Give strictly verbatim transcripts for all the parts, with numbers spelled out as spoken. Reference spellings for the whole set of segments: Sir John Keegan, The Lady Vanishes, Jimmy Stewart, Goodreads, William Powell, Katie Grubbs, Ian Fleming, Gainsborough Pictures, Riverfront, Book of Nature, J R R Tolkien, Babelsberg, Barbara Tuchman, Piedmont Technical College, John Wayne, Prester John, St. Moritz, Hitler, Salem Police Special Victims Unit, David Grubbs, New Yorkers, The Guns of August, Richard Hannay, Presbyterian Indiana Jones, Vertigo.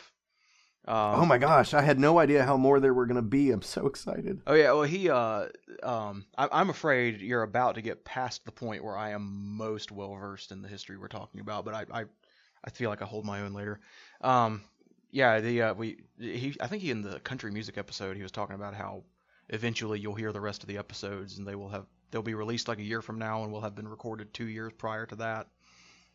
Um, oh my gosh, I had no idea how more there were going to be. I'm so excited. Oh yeah, well he, uh, um, I, I'm afraid you're about to get past the point where I am most well versed in the history we're talking about, but I, I, I feel like I hold my own later. Um, yeah, the uh, we, he, I think he in the country music episode he was talking about how eventually you'll hear the rest of the episodes and they will have they'll be released like a year from now and will have been recorded two years prior to that,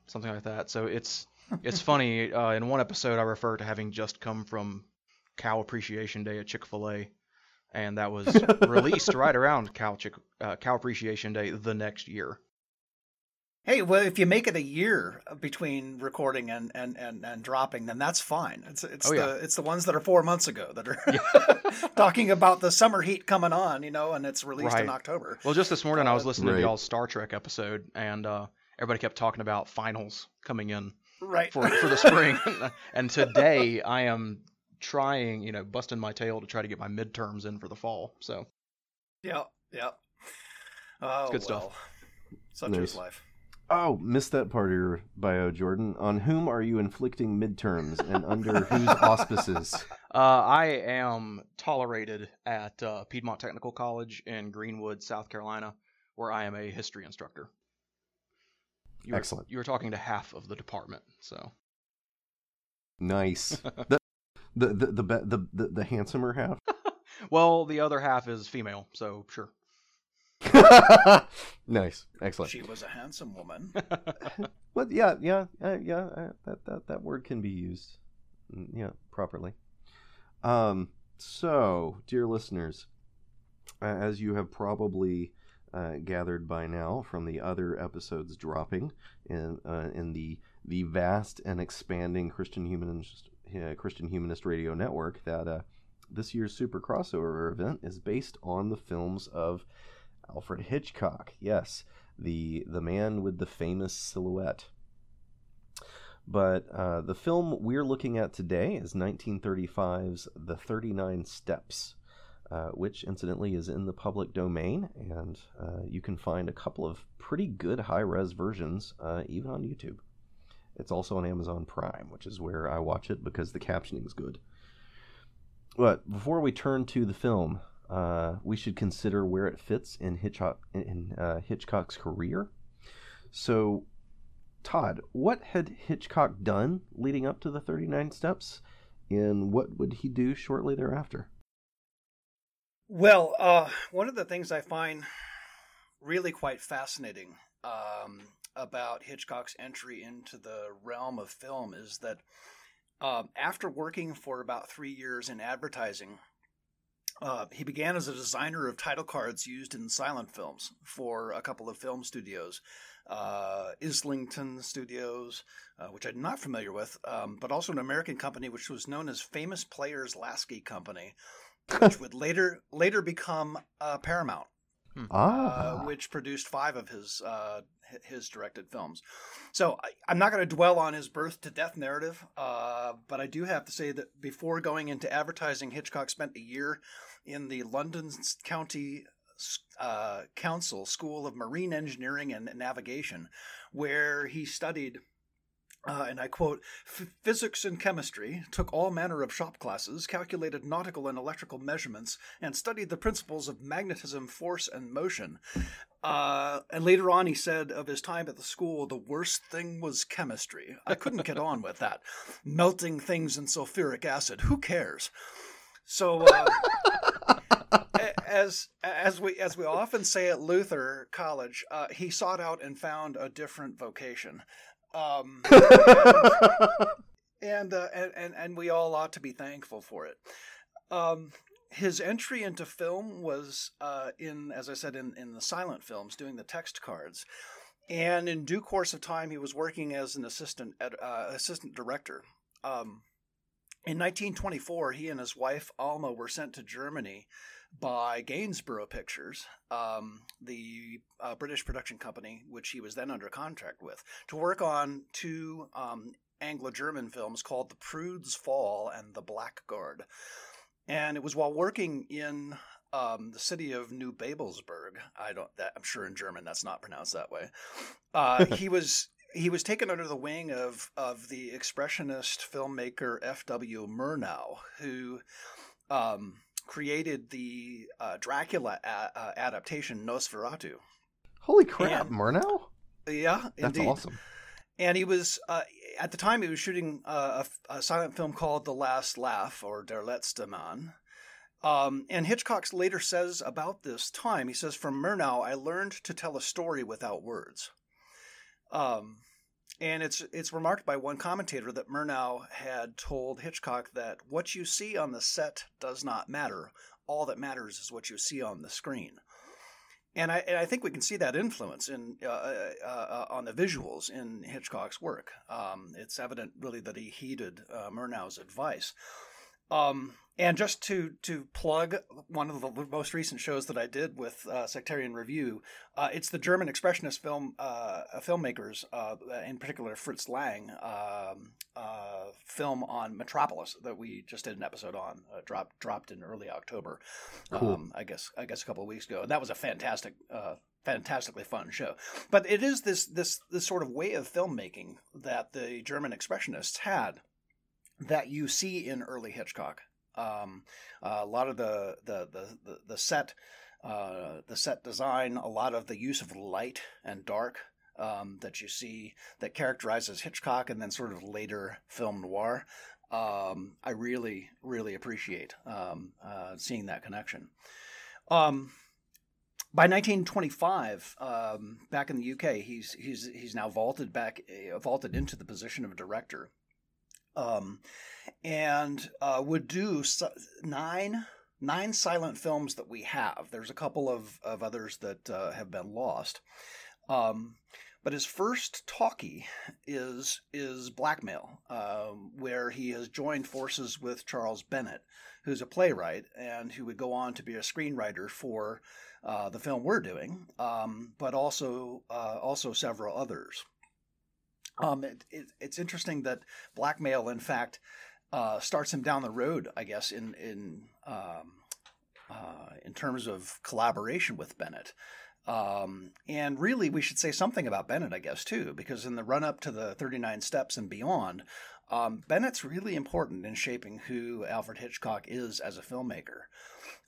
something like that. So it's it's funny. Uh, in one episode, I refer to having just come from Cow Appreciation Day at Chick-fil-A, and that was released right around Cow Chick, uh, Cow Appreciation Day the next year. Hey, well, if you make it a year between recording and, and, and, and dropping, then that's fine. It's it's oh, yeah. the it's the ones that are four months ago that are yeah. talking about the summer heat coming on, you know, and it's released right in October. Well, just this morning uh, I was listening right. to y'all's Star Trek episode, and uh, everybody kept talking about finals coming in right. for for the spring. And today I am trying, you know, busting my tail to try to get my midterms in for the fall. So, yeah, yeah, oh, it's good well. stuff. Such nice. is life. Oh, missed that part of your bio, Jordan. On whom are you inflicting midterms and under whose auspices? Uh, I am tolerated at uh, Piedmont Technical College in Greenwood, South Carolina, where I am a history instructor. You Excellent. Were, you were talking to half of the department, so. Nice. the, the, the, the, the, the, the handsomer half? Well, the other half is female, so sure. Nice. Excellent. She was a handsome woman. But yeah, yeah, yeah, yeah, that, that, that word can be used, yeah, properly. Um, so, dear listeners, as you have probably uh, gathered by now from the other episodes dropping in uh, in the the vast and expanding Christian humanist uh, Christian Humanist Radio Network, that uh, this year's super crossover event is based on the films of Alfred Hitchcock. Yes, the the man with the famous silhouette. But uh, the film we're looking at today is nineteen thirty-five's The thirty-nine Steps, uh, which incidentally is in the public domain, and uh, you can find a couple of pretty good high-res versions, uh, even on YouTube. It's also on Amazon Prime, which is where I watch it because the captioning is good. But before we turn to the film, uh, we should consider where it fits in, Hitchcock, in uh, Hitchcock's career. So, Todd, what had Hitchcock done leading up to The thirty-nine Steps, and what would he do shortly thereafter? Well, uh, one of the things I find really quite fascinating um, about Hitchcock's entry into the realm of film is that um, after working for about three years in advertising, uh, he began as a designer of title cards used in silent films for a couple of film studios. Uh, Islington Studios, uh, which I'm not familiar with, um, but also an American company which was known as Famous Players Lasky Company, which would later later become uh, Paramount, ah. uh, which produced five of his uh, his directed films. So I, I'm not going to dwell on his birth to death narrative, uh, but I do have to say that before going into advertising, Hitchcock spent a year in the London County Uh, Council School of Marine Engineering and Navigation, where he studied, uh, and I quote, physics and chemistry, took all manner of shop classes, calculated nautical and electrical measurements, and studied the principles of magnetism, force, and motion. Uh, and later on, he said of his time at the school, the worst thing was chemistry. I couldn't get on with that. Melting things in sulfuric acid. Who cares? So... Uh, As as we as we often say at Luther College, uh, he sought out and found a different vocation, um, and and, uh, and and we all ought to be thankful for it. Um, his entry into film was uh, in, as I said, in, in the silent films, doing the text cards, and in due course of time, he was working as an assistant uh, assistant director. Um, in nineteen twenty-four, he and his wife Alma were sent to Germany by Gainsborough Pictures, um, the uh, British production company, which he was then under contract with, to work on two um, Anglo-German films called The Prude's Fall and The Blackguard. And it was while working in um, the city of New Babelsberg, I don't, that, I'm sure in German that's not pronounced that way, uh, he was... He was taken under the wing of of the expressionist filmmaker F W Murnau, who um, created the uh, Dracula a- uh, adaptation Nosferatu. Holy crap, and, Murnau! Yeah, that's indeed. Awesome. And he was uh, at the time he was shooting a, a silent film called The Last Laugh, or Der letzte Mann. Um, and Hitchcock later says about this time, he says, "From Murnau, I learned to tell a story without words." Um, and it's it's remarked by one commentator that Murnau had told Hitchcock that what you see on the set does not matter. All that matters is what you see on the screen. And I and I think we can see that influence in uh, uh, on the visuals in Hitchcock's work. Um, it's evident, really, that he heeded uh, Murnau's advice. Um, and just to, to plug one of the most recent shows that I did with uh, Sectarian Review, uh, it's the German expressionist film uh, filmmakers, uh, in particular Fritz Lang, um, uh, film on Metropolis that we just did an episode on, uh, dropped dropped in early October, cool. um, I guess I guess a couple of weeks ago. And that was a fantastic, uh, fantastically fun show. But it is this this this sort of way of filmmaking that the German expressionists had that you see in early Hitchcock. Um, uh, a lot of the the the the set, uh, the set design, a lot of the use of light and dark um, that you see that characterizes Hitchcock and then sort of later film noir. Um, I really really appreciate um, uh, seeing that connection. Um, By nineteen twenty-five, um, back in the U K, he's he's he's now vaulted back, uh, vaulted into the position of director, um, and uh, would do nine nine silent films that we have. There's a couple of of others that uh, have been lost, um, but his first talkie is is Blackmail, uh, where he has joined forces with Charles Bennett, who's a playwright and who would go on to be a screenwriter for Uh, the film we're doing, um, but also uh, also several others. Um, it, it, it's interesting that Blackmail, in fact, uh, starts him down the road, I guess, in in um, uh, in terms of collaboration with Bennett. Um, and really, we should say something about Bennett, I guess, too, because in the run-up to the thirty-nine Steps and beyond, um, Bennett's really important in shaping who Alfred Hitchcock is as a filmmaker.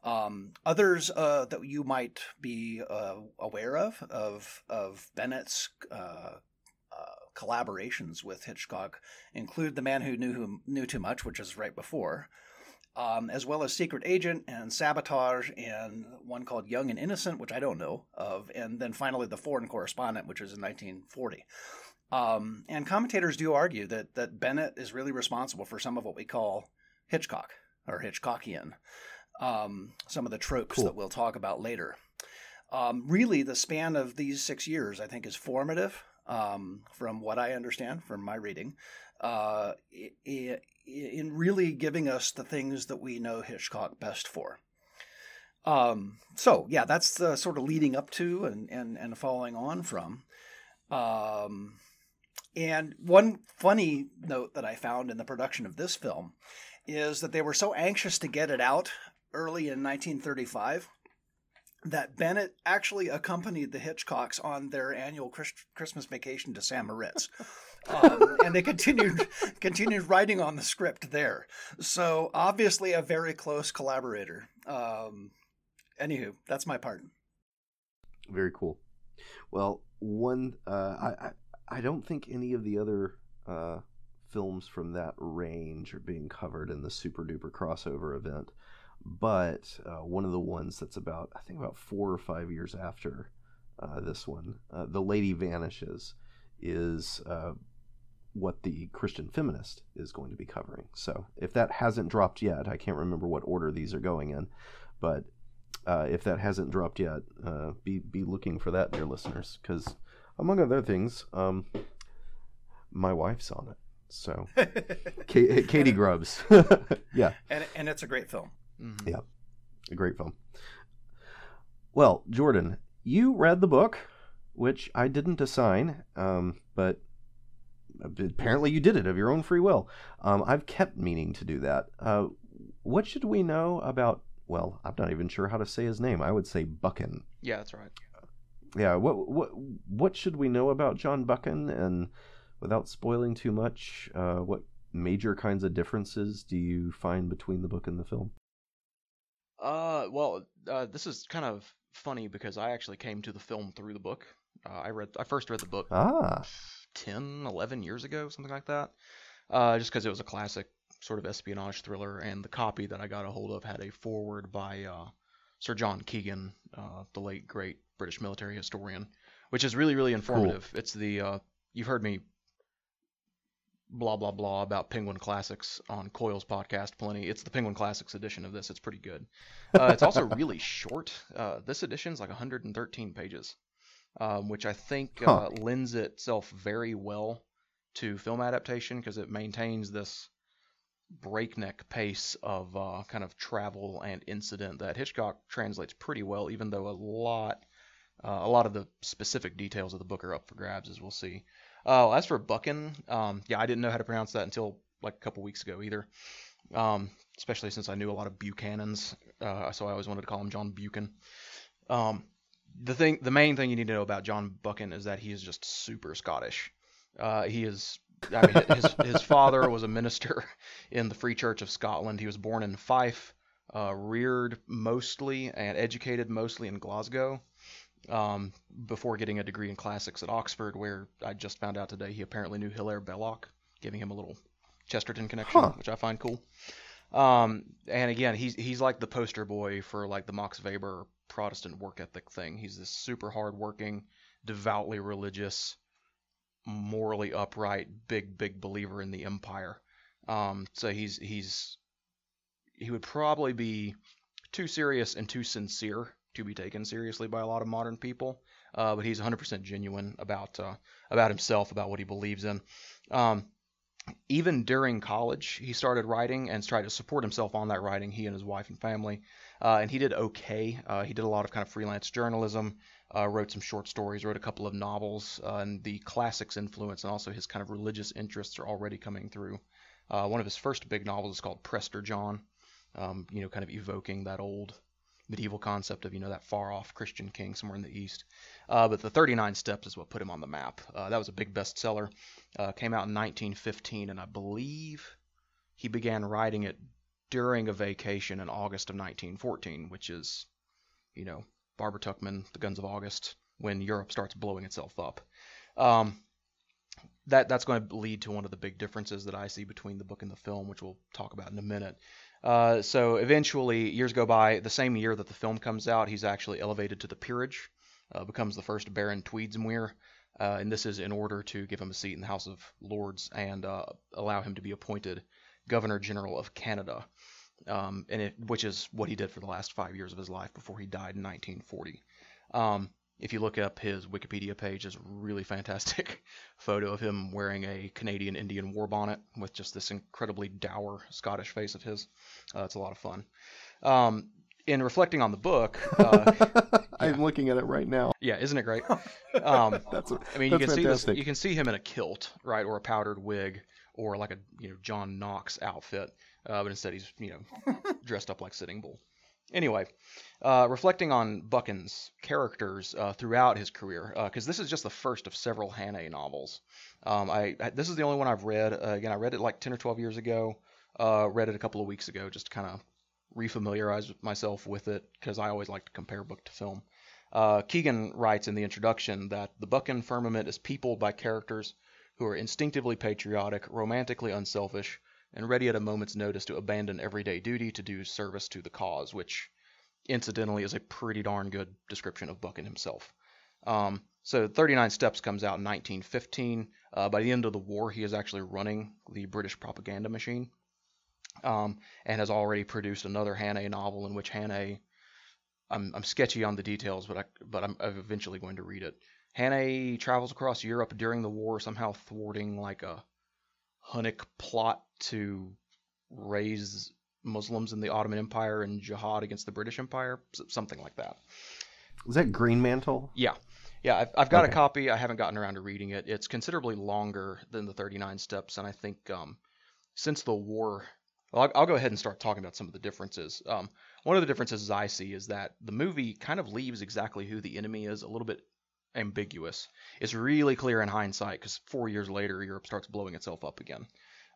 Um, others uh, that you might be uh, aware of, of, of Bennett's uh, uh, collaborations with Hitchcock, include The Man Who Knew, Who Knew Too Much, which is right before, um, as well as Secret Agent and Sabotage and one called Young and Innocent, which I don't know of, and then finally The Foreign Correspondent, which is in nineteen forty. Um, and commentators do argue that, that Bennett is really responsible for some of what we call Hitchcock or Hitchcockian. Um, some of the tropes cool. that we'll talk about later. Um, really, the span of these six years, I think, is formative, um, from what I understand from my reading, uh, in really giving us the things that we know Hitchcock best for. Um, so, yeah, that's the sort of leading up to and, and, and following on from. Um, and one funny note that I found in the production of this film is that they were so anxious to get it out early in nineteen thirty-five, that Bennett actually accompanied the Hitchcocks on their annual Christ- Christmas vacation to St. Moritz. Um, and they continued continued writing on the script there. So obviously a very close collaborator. Um, anywho, that's my part. Very cool. Well, one, uh, I, I, I don't think any of the other uh, films from that range are being covered in the Super Duper crossover event. But uh, one of the ones that's about, I think about four or five years after uh, this one, uh, The Lady Vanishes, is uh, what the Christian Feminist is going to be covering. So if that hasn't dropped yet, I can't remember what order these are going in, but uh, if that hasn't dropped yet, uh, be, be looking for that, dear listeners, because among other things, um, my wife's on it. So K- Katie Grubbs. Yeah. And, and it's a great film. Mm-hmm. Yeah, a great film. Well, Jordan, you read the book, which I didn't assign, um, but apparently you did it of your own free will. Um, I've kept meaning to do that. Uh, what should we know about, well, I'm not even sure how to say his name. I would say Buchan. Yeah, that's right. Yeah, what what what should we know about John Buchan? And without spoiling too much, uh, what major kinds of differences do you find between the book and the film? Uh, well, uh, this is kind of funny because I actually came to the film through the book. Uh, I read, I first read the book ah. ten, eleven years ago, something like that, uh, just because it was a classic sort of espionage thriller, and the copy that I got a hold of had a foreword by uh, Sir John Keegan, uh, the late, great British military historian, which is really, really informative. Cool. It's the, uh, you've heard me blah, blah, blah about Penguin Classics on Coyle's podcast plenty. It's the Penguin Classics edition of this. It's pretty good. Uh, it's also really short. Uh, this edition's like one hundred thirteen pages, um, which I think huh. uh, lends itself very well to film adaptation because it maintains this breakneck pace of uh, kind of travel and incident that Hitchcock translates pretty well, even though a lot, uh, a lot of the specific details of the book are up for grabs, as we'll see. Oh, uh, as for Buchan, um, yeah, I didn't know how to pronounce that until like a couple weeks ago either, um, especially since I knew a lot of Buchanans, uh, so I always wanted to call him John Buchan. Um, the thing, the main thing you need to know about John Buchan is that he is just super Scottish. Uh, he is, I mean, his his father was a minister in the Free Church of Scotland. He was born in Fife, uh, reared mostly and educated mostly in Glasgow, Um, before getting a degree in classics at Oxford, where I just found out today he apparently knew Hilaire Belloc, giving him a little Chesterton connection, huh. which I find cool. Um, and again, he's he's like the poster boy for like the Max Weber Protestant work ethic thing. He's this super hardworking, devoutly religious, morally upright, big, big believer in the empire. Um, so he's he's he would probably be too serious and too sincere to be taken seriously by a lot of modern people. Uh, but he's one hundred percent genuine about uh, about himself, about what he believes in. Um, even during college, he started writing and tried to support himself on that writing, he and his wife and family. Uh, and he did okay. Uh, he did a lot of kind of freelance journalism, uh, wrote some short stories, wrote a couple of novels, uh, and the classics influence and also his kind of religious interests are already coming through. Uh, one of his first big novels is called Prester John, um, you know, kind of evoking that old medieval concept of, you know, that far-off Christian king somewhere in the east. Uh, but the thirty-nine Steps is what put him on the map. Uh, that was a big bestseller. Uh, came out in nineteen fifteen, and I believe he began writing it during a vacation in August of nineteen fourteen, which is, you know, Barbara Tuchman, The Guns of August, when Europe starts blowing itself up. Um, that that's going to lead to one of the big differences that I see between the book and the film, which we'll talk about in a minute. Uh, so eventually, years go by. The same year that the film comes out, he's actually elevated to the peerage, uh, becomes the first Baron Tweedsmuir, uh, and this is in order to give him a seat in the House of Lords and uh, allow him to be appointed Governor General of Canada, um, and it, which is what he did for the last five years of his life before he died in nineteen forty. Um, if you look up his Wikipedia page, there's a really fantastic photo of him wearing a Canadian Indian war bonnet with just this incredibly dour Scottish face of his. Uh, it's a lot of fun. Um, in reflecting on the book... Uh, yeah. I'm looking at it right now. Yeah, isn't it great? Um, that's a, I mean, that's you can fantastic. see this, you can see him in a kilt, right, or a powdered wig, or like a you know John Knox outfit, uh, but instead he's you know dressed up like Sitting Bull. Anyway, uh, reflecting on Buchan's characters uh, throughout his career, because uh, this is just the first of several Hannay novels. Um, I, I this is the only one I've read. Uh, again, I read it like ten or twelve years ago. Uh, read it a couple of weeks ago, just to kind of refamiliarize myself with it, because I always like to compare book to film. Uh, Keegan writes in the introduction that the Buchan firmament is peopled by characters who are instinctively patriotic, romantically unselfish, and ready at a moment's notice to abandon everyday duty to do service to the cause, which incidentally is a pretty darn good description of Buchan himself. Um, so thirty-nine Steps comes out in nineteen fifteen. Uh, by the end of the war, he is actually running the British propaganda machine um, and has already produced another Hannay novel in which Hannay, I'm, I'm sketchy on the details, but, I, but I'm eventually going to read it. Hannay travels across Europe during the war, somehow thwarting like a Hunnic plot to raise Muslims in the Ottoman Empire and jihad against the British Empire, something like that. Is that Green Mantle? Yeah. Yeah, I've, I've got okay. a copy. I haven't gotten around to reading it. It's considerably longer than the thirty-nine Steps, and I think um, since the war... Well, I'll, I'll go ahead and start talking about some of the differences. Um, one of the differences I see is that the movie kind of leaves exactly who the enemy is a little bit ambiguous. It's really clear in hindsight because four years later, Europe starts blowing itself up again.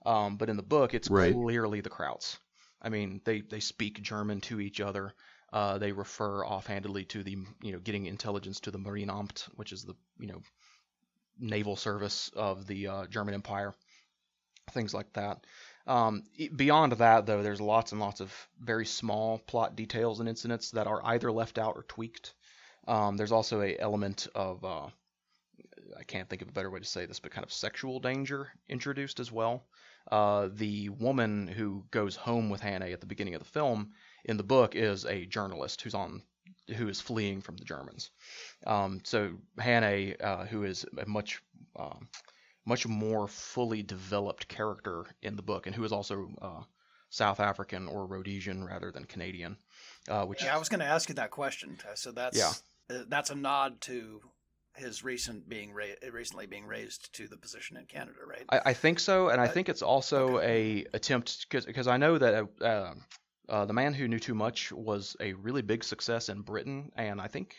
Um, but in the book, it's right. clearly the Krauts. I mean, they, they speak German to each other. Uh, they refer offhandedly to the, you know, getting intelligence to the Marinamt, which is the, you know, naval service of the uh, German Empire, things like that. Um, beyond that, though, there's lots and lots of very small plot details and incidents that are either left out or tweaked. Um, there's also a element of, uh, I can't think of a better way to say this, but kind of sexual danger introduced as well. Uh, the woman who goes home with Hannay at the beginning of the film in the book is a journalist who's on, who is fleeing from the Germans. Um, so Hannay, uh, who is a much, um, much more fully developed character in the book and who is also, uh, South African or Rhodesian rather than Canadian, uh, which yeah, I was going to ask you that question. So that's, yeah. That's a nod to his recent being ra- recently being raised to the position in Canada, right? I, I think so, and I think it's also okay. a attempt because I know that uh, uh, The Man Who Knew Too Much was a really big success in Britain, and I think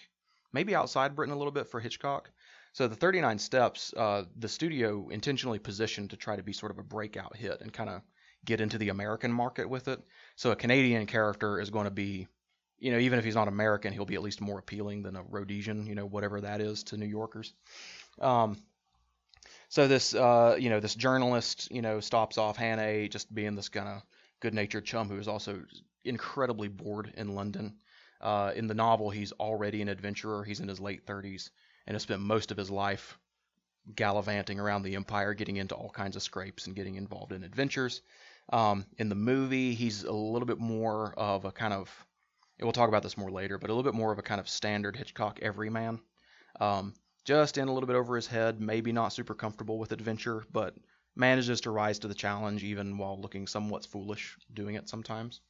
maybe outside Britain a little bit for Hitchcock. So the thirty-nine Steps, uh, the studio intentionally positioned to try to be sort of a breakout hit and kind of get into the American market with it. So a Canadian character is going to be, you know, even if he's not American, he'll be at least more appealing than a Rhodesian, you know, whatever that is to New Yorkers. Um, so this, uh, you know, this journalist, you know, stops off Hannay just being this kind of good-natured chum who is also incredibly bored in London. Uh, in the novel, he's already an adventurer. He's in his late thirties and has spent most of his life gallivanting around the empire, getting into all kinds of scrapes and getting involved in adventures. Um, in the movie, he's a little bit more of a kind of, and we'll talk about this more later, but a little bit more of a kind of standard Hitchcock everyman. Um, just in a little bit over his head, maybe not super comfortable with adventure, but manages to rise to the challenge even while looking somewhat foolish doing it sometimes.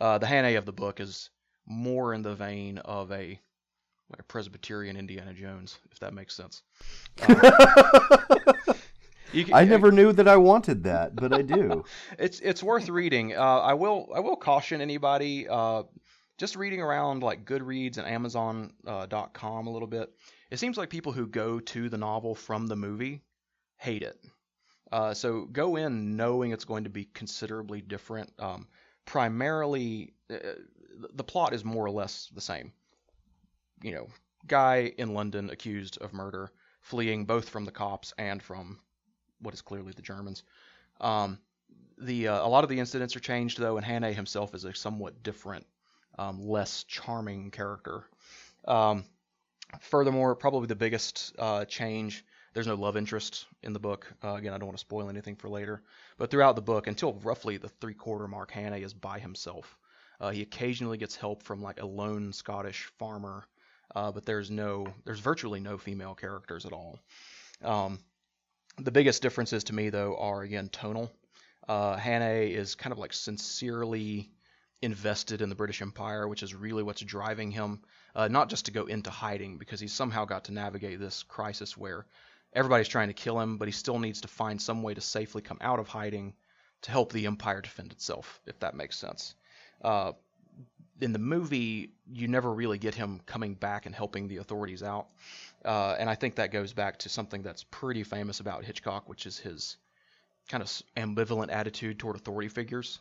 Uh, the Hannay of the book is more in the vein of a, like a Presbyterian Indiana Jones, if that makes sense. Um, You can, I never knew that I wanted that, but I do. It's it's worth reading. Uh, I will I will caution anybody uh, just reading around like Goodreads and Amazon dot com uh, a little bit. It seems like people who go to the novel from the movie hate it. Uh, so go in knowing it's going to be considerably different. Um, primarily, uh, the plot is more or less the same. You know, guy in London accused of murder, fleeing both from the cops and from what is clearly the Germans. Um, the uh, a lot of the incidents are changed, though, and Hannay himself is a somewhat different, um, less charming character. Um, furthermore, probably the biggest uh, change, there's no love interest in the book. Uh, again, I don't want to spoil anything for later. But throughout the book, until roughly the three-quarter mark, Hannay is by himself. Uh, he occasionally gets help from like a lone Scottish farmer, uh, but there's no, there's virtually no female characters at all. Um, The biggest differences to me, though, are, again, tonal. Uh, Hannay is kind of like sincerely invested in the British Empire, which is really what's driving him, uh, not just to go into hiding, because he's somehow got to navigate this crisis where everybody's trying to kill him, but he still needs to find some way to safely come out of hiding to help the Empire defend itself, if that makes sense. Uh, in the movie, you never really get him coming back and helping the authorities out. Uh, and I think that goes back to something that's pretty famous about Hitchcock, which is his kind of ambivalent attitude toward authority figures.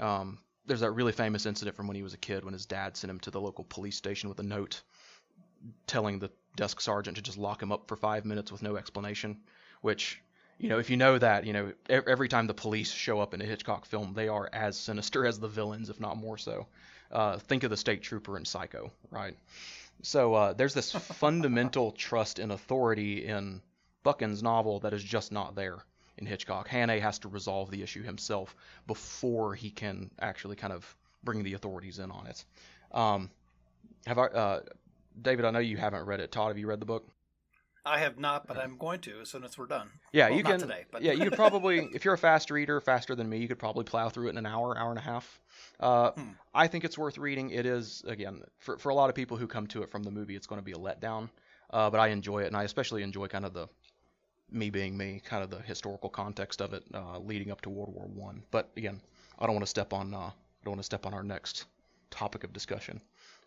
Um, there's that really famous incident from when he was a kid when his dad sent him to the local police station with a note telling the desk sergeant to just lock him up for five minutes with no explanation, which, you know, if you know that, you know, every time the police show up in a Hitchcock film, they are as sinister as the villains, if not more so. Uh, think of the state trooper in Psycho, right? So uh, there's this fundamental trust in authority in Buchan's novel that is just not there in Hitchcock. Hannay has to resolve the issue himself before he can actually kind of bring the authorities in on it. Um, have I, uh, David, I know you haven't read it. Todd, have you read the book? I have not, but I'm going to as soon as we're done. Yeah, well, you not can. Today, but. Yeah, you could probably, if you're a fast reader, faster than me, you could probably plow through it in an hour, hour and a half. Uh, hmm. I think it's worth reading. It is, again, for for a lot of people who come to it from the movie, it's going to be a letdown. Uh, but I enjoy it, and I especially enjoy kind of the me being me, kind of the historical context of it, uh, leading up to World War One. But again, I don't want to step on. Uh, I don't want to step on our next topic of discussion.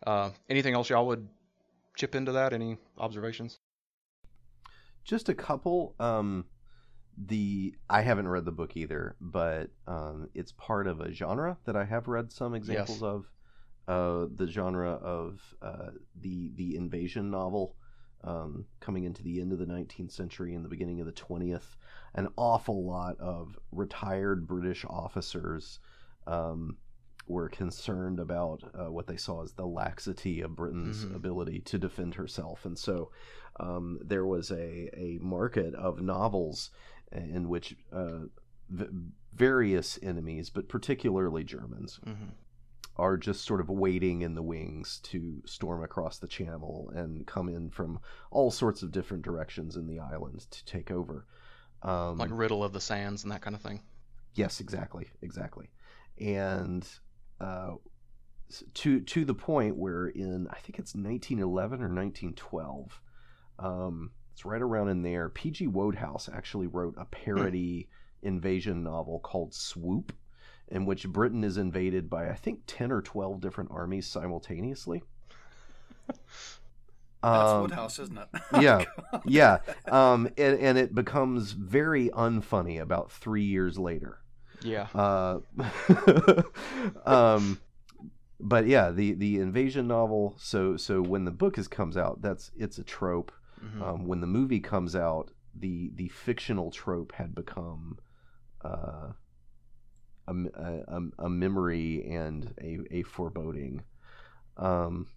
Uh, anything else y'all would chip into that? Any observations? Just a couple. Um, the I haven't read the book either, but um, it's part of a genre that I have read some examples yes. of. Uh, the genre of uh, the the invasion novel, um, coming into the end of the nineteenth century and the beginning of the twentieth. An awful lot of retired British officers um, were concerned about uh, what they saw as the laxity of Britain's mm-hmm. ability to defend herself, and so. Um, there was a, a market of novels in which uh, v- various enemies, but particularly Germans, mm-hmm. are just sort of waiting in the wings to storm across the channel and come in from all sorts of different directions in the island to take over. Um, like Riddle of the Sands and that kind of thing? Yes, exactly, exactly. And uh, to, to the point where in, I think it's nineteen eleven or nineteen twelve... Um, it's right around in there. P G Wodehouse actually wrote a parody mm. invasion novel called Swoop, in which Britain is invaded by, I think, ten or twelve different armies simultaneously. That's um, Wodehouse, isn't it? yeah, yeah. Um, and, and it becomes very unfunny about three years later. Yeah. Uh, um, but yeah, the, the invasion novel, so so when the book is, comes out, that's it's a trope. Mm-hmm. Um, when the movie comes out, the the fictional trope had become uh, a, a, a memory and a, a foreboding. Um,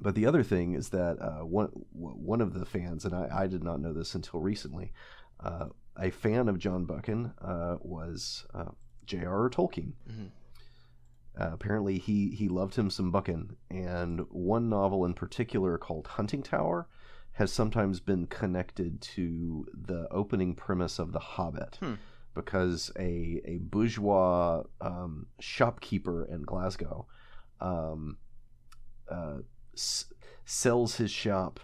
but the other thing is that uh, one one of the fans, and I, I did not know this until recently, uh, a fan of John Buchan uh, was uh, J R R Tolkien. Mm-hmm. Uh, apparently, he he loved him some Buchan, and one novel in particular called Hunting Tower has sometimes been connected to the opening premise of The Hobbit, hmm. because a a bourgeois um, shopkeeper in Glasgow um, uh, s- sells his shop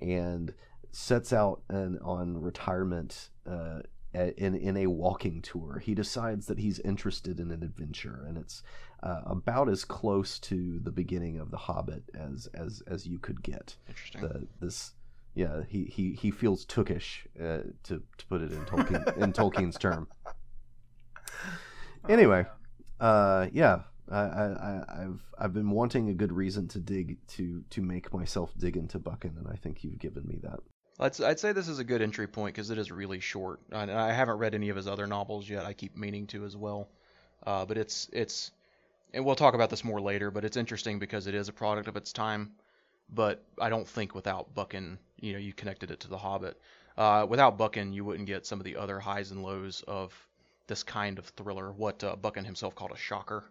and sets out an, on retirement uh, in in a walking tour. He decides that he's interested in an adventure, and it's uh, about as close to the beginning of The Hobbit as as as you could get. Interesting. The, this. Yeah, he, he, he feels tookish, uh, to to put it in Tolkien in Tolkien's term. Anyway, uh, yeah, I, I I've I've been wanting a good reason to dig to to make myself dig into Buchan, and I think you've given me that. I'd I'd say this is a good entry point because it is really short, and I haven't read any of his other novels yet. I keep meaning to as well, uh, but it's it's, and we'll talk about this more later. But it's interesting because it is a product of its time. But I don't think without Buchan, you know, you connected it to The Hobbit. Uh, without Buchan, you wouldn't get some of the other highs and lows of this kind of thriller, what uh, Buchan himself called a shocker.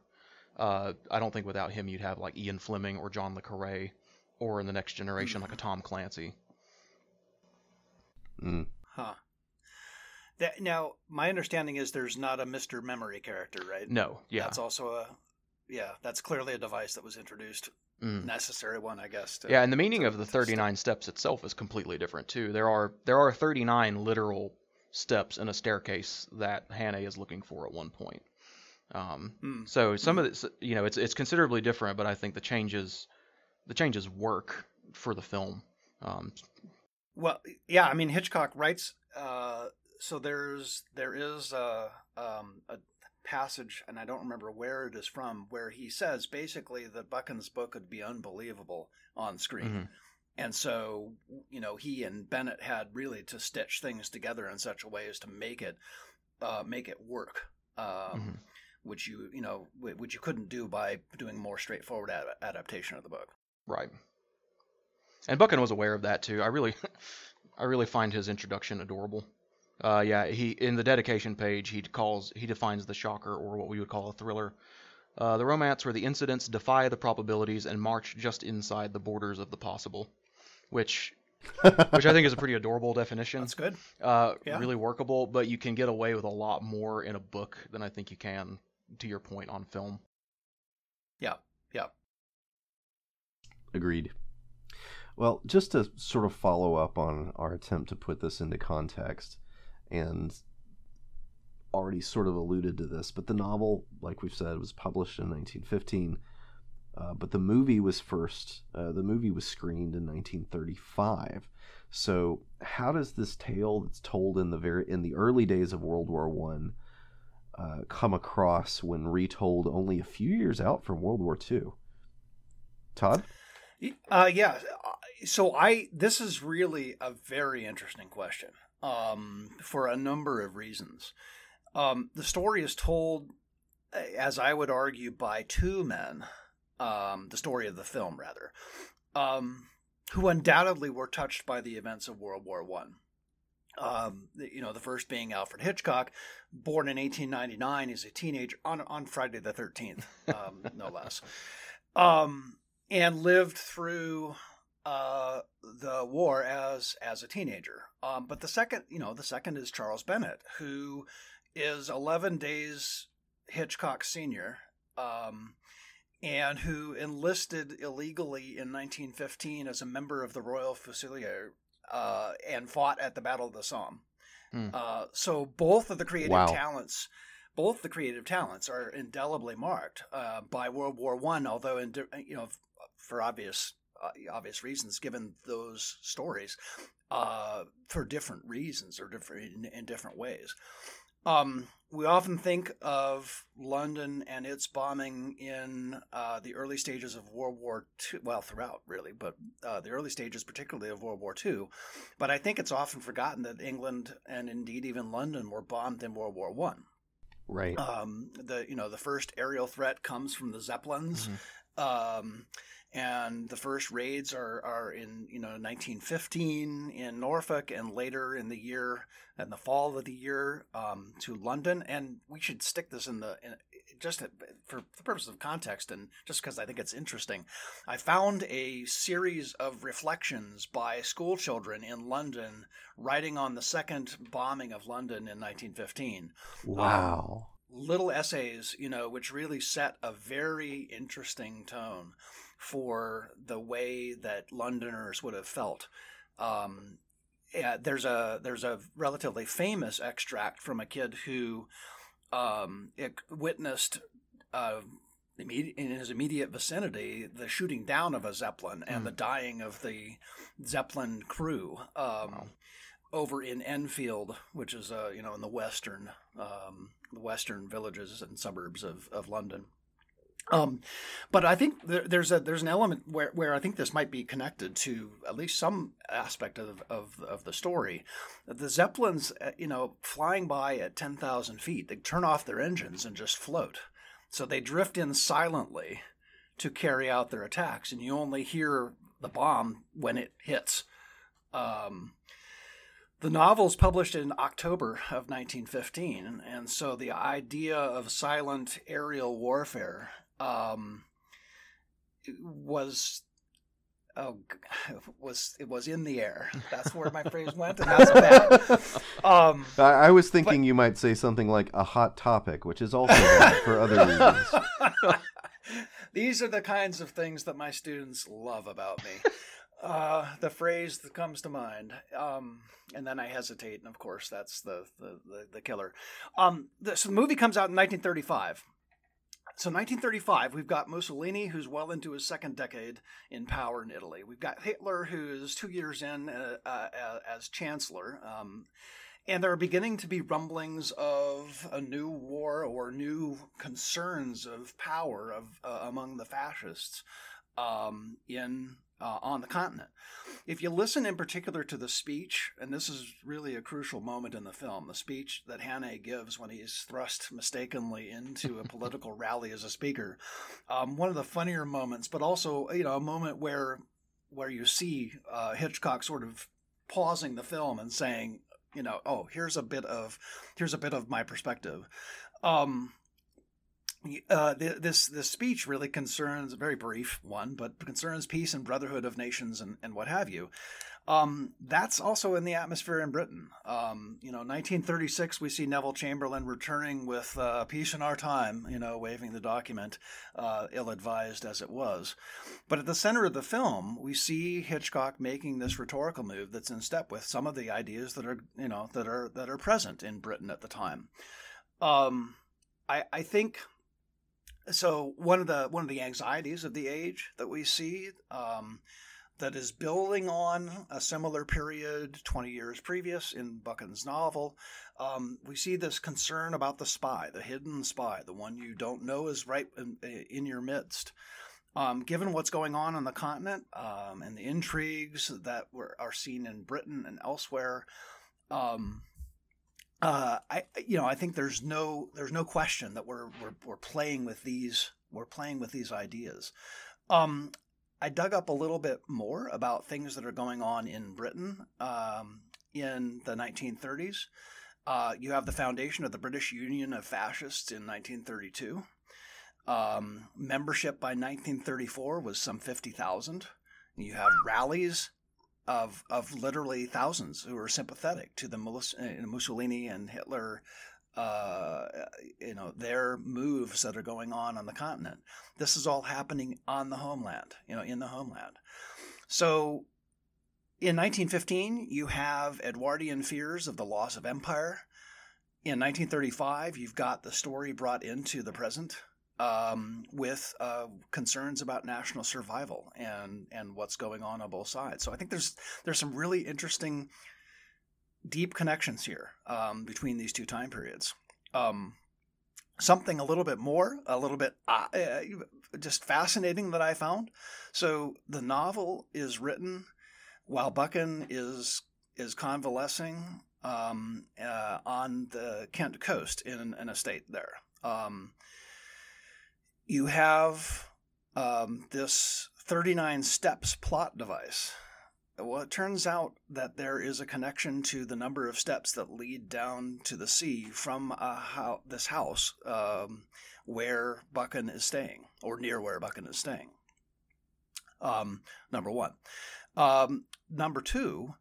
Uh, I don't think without him you'd have like Ian Fleming or John le Carré, or in the next generation, mm-hmm. like a Tom Clancy. Mm. Huh. That, now, my understanding is there's not a Mister Memory character, right? No, yeah. That's also a, yeah, that's clearly a device that was introduced. Mm. Necessary one, I guess. To, yeah, and the meaning of the thirty-nine steps itself is completely different too. There are there are thirty-nine literal steps in a staircase that Hannah is looking for at one point. Um, mm. So some mm. of this, you know, it's it's considerably different, but I think the changes the changes work for the film. Um, well, yeah, I mean Hitchcock writes. Uh, so there's there is a, um, a passage, and I don't remember where it is from, where he says basically that Buchan's book would be unbelievable on screen. Mm-hmm. And so, you know, he and Bennett had really to stitch things together in such a way as to make it uh, make it work, um, mm-hmm. which you you know which you couldn't do by doing more straightforward ad- adaptation of the book. Right. And Buchan was aware of that too. I really I really find his introduction adorable. Uh, yeah, he in the dedication page, he calls he defines the shocker, or what we would call a thriller, uh, the romance where the incidents defy the probabilities and march just inside the borders of the possible, which which I think is a pretty adorable definition. That's good. Uh, yeah. Really workable, but you can get away with a lot more in a book than I think you can, to your point, on film. Yeah, yeah. Agreed. Well, just to sort of follow up on our attempt to put this into context, and already sort of alluded to this, but the novel, like we've said, was published in nineteen fifteen, uh, but the movie was first, uh, the movie was screened in nineteen thirty-five. So how does this tale that's told in the very in the early days of World War One uh, come across when retold only a few years out from World War Two? Todd? Uh, yeah, so I this is really a very interesting question. Um, for a number of reasons. Um, the story is told, as I would argue, by two men, um, the story of the film, rather, um, who undoubtedly were touched by the events of World War One. Um, you know, the first being Alfred Hitchcock, born in eighteen ninety-nine, as a teenager on, on Friday the thirteenth, um, no less, um, and lived through... Uh, the war as as a teenager. Um, but the second, you know, the second is Charles Bennett, who is eleven days Hitchcock Senior, um, and who enlisted illegally in nineteen fifteen as a member of the Royal Fusiliers uh, and fought at the Battle of the Somme. Mm. Uh, so both of the creative wow. talents, both the creative talents are indelibly marked uh, by World War One, although in, you know, for obvious. Uh, obvious reasons, given those stories, uh, for different reasons or different in, in different ways. Um, we often think of London and its bombing in uh, the early stages of World War Two, well, throughout really, but uh, the early stages particularly of World War Two. But I think it's often forgotten that England and indeed even London were bombed in World War One. Right. Um, the you know the first aerial threat comes from the Zeppelins. Mm-hmm. Um, And the first raids are, are in, you know, nineteen fifteen in Norfolk, and later in the year, in the fall of the year, um, to London. And we should stick this in the, in, just for the purpose of context, and just because I think it's interesting. I found a series of reflections by school children in London writing on the second bombing of London in nineteen fifteen. Wow. Um, little essays, you know, which really set a very interesting tone for the way that Londoners would have felt. Um, yeah, there's a there's a relatively famous extract from a kid who um, it witnessed uh, in his immediate vicinity the shooting down of a Zeppelin and mm. the dying of the Zeppelin crew um, wow. over in Enfield, which is uh, you know in the western um, the western villages and suburbs of, of London. Um, but I think there, there's a there's an element where, where I think this might be connected to at least some aspect of of, of the story. The Zeppelins, uh, you know, flying by at ten thousand feet, they turn off their engines and just float. So they drift in silently to carry out their attacks, and you only hear the bomb when it hits. Um, the novel's published in October of nineteen fifteen, and so the idea of silent aerial warfare Um, it was oh it was it was in the air. That's where my phrase went, and that's bad. Um, I, I was thinking but, you might say something like a hot topic, which is also bad for other reasons. These are the kinds of things that my students love about me. Uh, the phrase that comes to mind, um, and then I hesitate, and of course that's the the the, the killer. Um, the, so the movie comes out in nineteen thirty-five. So nineteen thirty-five, we've got Mussolini, who's well into his second decade in power in Italy. We've got Hitler, who's two years in uh, uh, as chancellor. Um, and there are beginning to be rumblings of a new war or new concerns of power of uh, among the fascists um, in uh, on the continent. If you listen in particular to the speech, and this is really a crucial moment in the film, the speech that Hagney gives when he's thrust mistakenly into a political rally as a speaker, um, one of the funnier moments, but also, you know, a moment where where you see uh, Hitchcock sort of pausing the film and saying, you know, oh, here's a bit of here's a bit of my perspective. Um, Uh, this this speech really concerns, a very brief one, but concerns peace and brotherhood of nations and, and what have you. Um, that's also in the atmosphere in Britain. Um, you know, nineteen thirty-six, we see Neville Chamberlain returning with uh, peace in our time, you know, waving the document, uh, ill-advised as it was. But at the center of the film, we see Hitchcock making this rhetorical move that's in step with some of the ideas that are, you know, that are that are present in Britain at the time. Um, I, I think... So one of the one of the anxieties of the age that we see um, that is building on a similar period twenty years previous in Buchan's novel, um, we see this concern about the spy, the hidden spy, the one you don't know is right in, in your midst. Um, given what's going on on the continent um, and the intrigues that were, are seen in Britain and elsewhere, um, Uh, I you know I think there's no there's no question that we're we're we're playing with these we're playing with these ideas. Um, I dug up a little bit more about things that are going on in Britain um, in the nineteen thirties. Uh, you have the foundation of the British Union of Fascists in nineteen thirty-two. Um, membership by nineteen thirty-four was some fifty thousand. You have rallies of of literally thousands who are sympathetic to the Mussolini and Hitler, uh, you know, their moves that are going on on the continent. This is all happening on the homeland, you know, in the homeland. So in nineteen fifteen, you have Edwardian fears of the loss of empire. In nineteen thirty-five, you've got the story brought into the present Um, with uh, concerns about national survival and, and what's going on on both sides. So I think there's there's some really interesting, deep connections here um, between these two time periods. Um, something a little bit more, a little bit uh, just fascinating that I found. So the novel is written while Buchan is is convalescing um, uh, on the Kent coast in an estate there. Um, You have um, this thirty-nine steps plot device. Well, it turns out that there is a connection to the number of steps that lead down to the sea from a ho- this house um, where Buchan is staying, or near where Buchan is staying. Um, number one. Um, number two,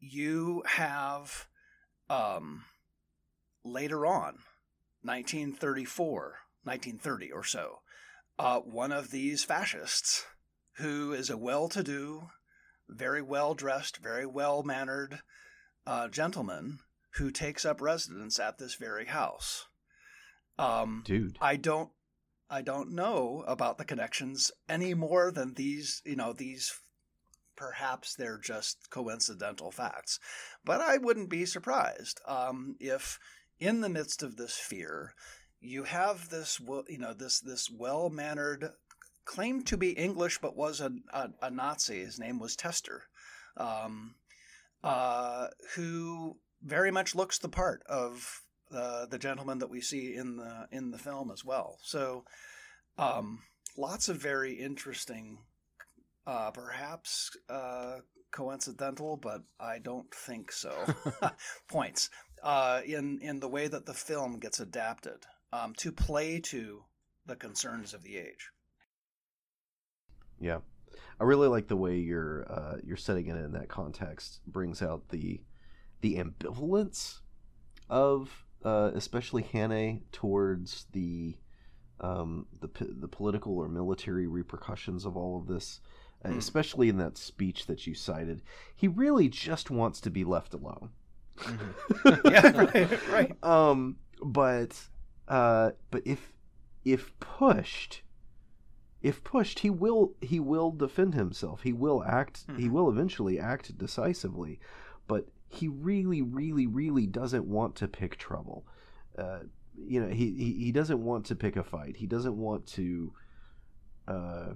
you have um, later on, nineteen thirty-four, nineteen thirty or so, uh, one of these fascists who is a well-to-do, very well-dressed, very well-mannered uh, gentleman who takes up residence at this very house. Um, Dude. I don't I don't know about the connections any more than these, you know, these perhaps they're just coincidental facts. But I wouldn't be surprised um, if in the midst of this fear, you have this, you know, this this well-mannered, claimed to be English, but was a, a, a Nazi. His name was Tester, um, uh, who very much looks the part of uh, the gentleman that we see in the in the film as well. So, um, lots of very interesting, uh, perhaps uh, coincidental, but I don't think so. points uh, in in the way that the film gets adapted um, to play to the concerns of the age. Yeah, I really like the way you're uh, you're setting it in that context. Brings out the the ambivalence of uh, especially Hannay towards the um, the the political or military repercussions of all of this, mm. especially in that speech that you cited. He really just wants to be left alone. Mm-hmm. yeah, right. right. Um, but uh, but if if pushed. If pushed, he will he will defend himself. He will act. Mm-hmm. He will eventually act decisively, but he really, really, really doesn't want to pick trouble. Uh, you know, he, he he doesn't want to pick a fight. He doesn't want to. Uh,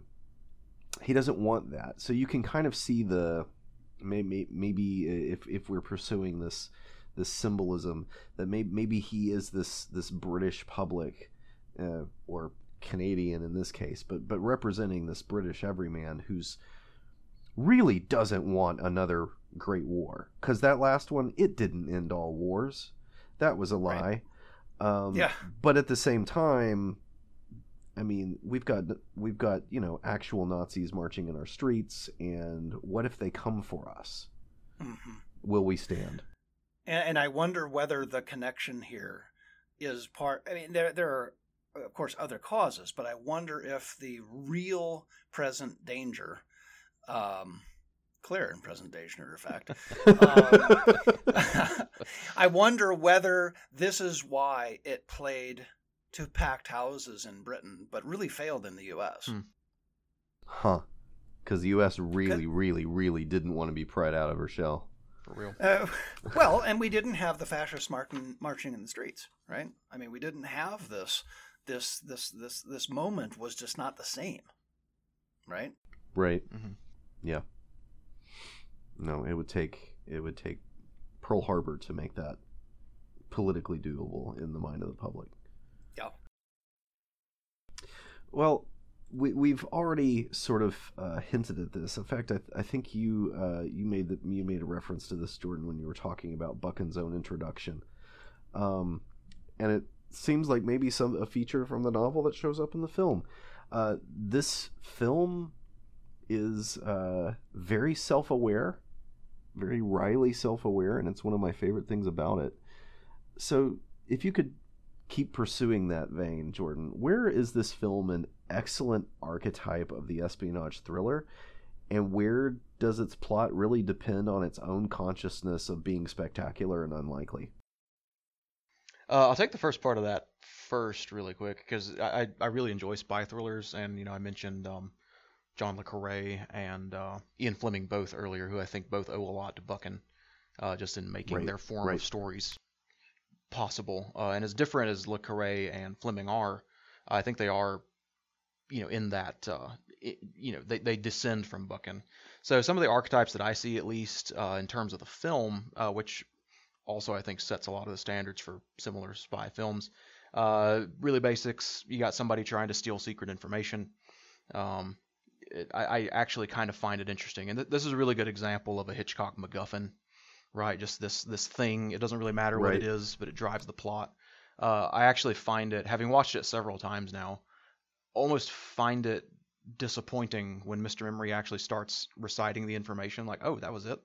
he doesn't want that. So you can kind of see the maybe maybe if if we're pursuing this this symbolism that maybe maybe he is this this British public uh, or. Canadian in this case, but but representing this British everyman who's really doesn't want another great war, because that last one, it didn't end all wars. That was a lie. Right. Um, yeah. But at the same time, I mean, we've got we've got you know actual Nazis marching in our streets, and what if they come for us? Mm-hmm. Will we stand? And, and I wonder whether the connection here is part. I mean, there there are. Of course, other causes, but I wonder if the real present danger, um, clear and present danger, in fact, um, I wonder whether this is why it played to packed houses in Britain, but really failed in the U S. Hmm. Huh. Because the U S really, really, really didn't want to be pried out of her shell. For real. Uh, well, and we didn't have the fascists marching, marching in the streets, right? I mean, we didn't have this... This this this this moment was just not the same, right? Right. Mm-hmm. Yeah. No, it would take it would take Pearl Harbor to make that politically doable in the mind of the public. Yeah. Well, we we've already sort of uh, hinted at this. In fact, I I think you uh, you made the, you made a reference to this, Jordan, when you were talking about Buchan's own introduction, um, and it. Seems like maybe some a feature from the novel that shows up in the film. Uh, this film is uh, very self-aware, very wryly self-aware, and it's one of my favorite things about it. So if you could keep pursuing that vein, Jordan, where is this film an excellent archetype of the espionage thriller, and where does its plot really depend on its own consciousness of being spectacular and unlikely? Uh, I'll take the first part of that first really quick, because I, I really enjoy spy thrillers, and you know I mentioned um, John le Carré and uh, Ian Fleming both earlier, who I think both owe a lot to Buchan, uh, just in making right, their form right. of stories possible. Uh, and as different as le Carré and Fleming are, I think they are, you know, in that, uh, it, you know, they, they descend from Buchan. So some of the archetypes that I see, at least uh, in terms of the film, uh, which also I think sets a lot of the standards for similar spy films. Uh, really basics, you got somebody trying to steal secret information. Um, it, I, I actually kind of find it interesting. And th- this is a really good example of a Hitchcock MacGuffin, right? Just this this thing. It doesn't really matter what right. it is, but it drives the plot. Uh, I actually find it, having watched it several times now, almost find it disappointing when Mister Emery actually starts reciting the information. Like, oh, that was it.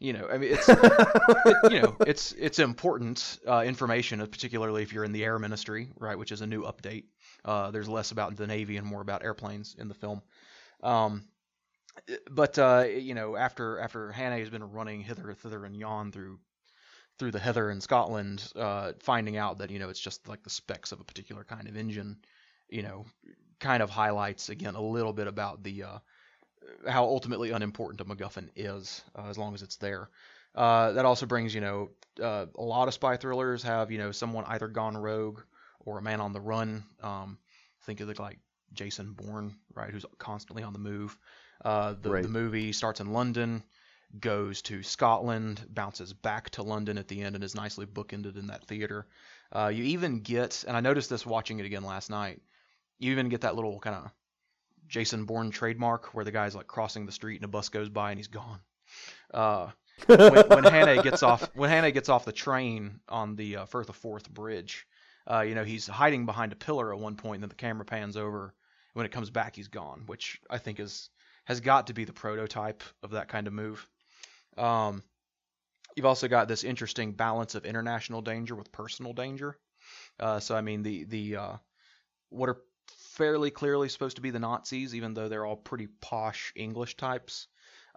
You know, I mean, it's it, you know, it's it's important uh, information, particularly if you're in the Air Ministry, right? Which is a new update. Uh, there's less about the Navy and more about airplanes in the film. Um, but uh, you know, after after Hannay has been running hither, thither, and yon through through the heather in Scotland, uh, finding out that you know it's just like the specs of a particular kind of engine, you know, kind of highlights again a little bit about the. Uh, how ultimately unimportant a MacGuffin is, uh, as long as it's there. Uh, that also brings, you know, uh, a lot of spy thrillers have, you know, someone either gone rogue or a man on the run. Um, think of the, like Jason Bourne, right, who's constantly on the move. Uh, the, right. the movie starts in London, goes to Scotland, bounces back to London at the end, and is nicely bookended in that theater. Uh, you even get, and I noticed this watching it again last night, you even get that little kind of Jason Bourne trademark where the guy's like crossing the street and a bus goes by and he's gone. Uh, when, when Hannay gets off, when Hannay gets off the train on the uh, Firth of Forth Bridge, uh, you know, he's hiding behind a pillar at one point, and then the camera pans over, and when it comes back, he's gone, which I think is, has got to be the prototype of that kind of move. Um, you've also got this interesting balance of international danger with personal danger. Uh, so, I mean, the, the, uh, what are, fairly clearly supposed to be the Nazis, even though they're all pretty posh English types.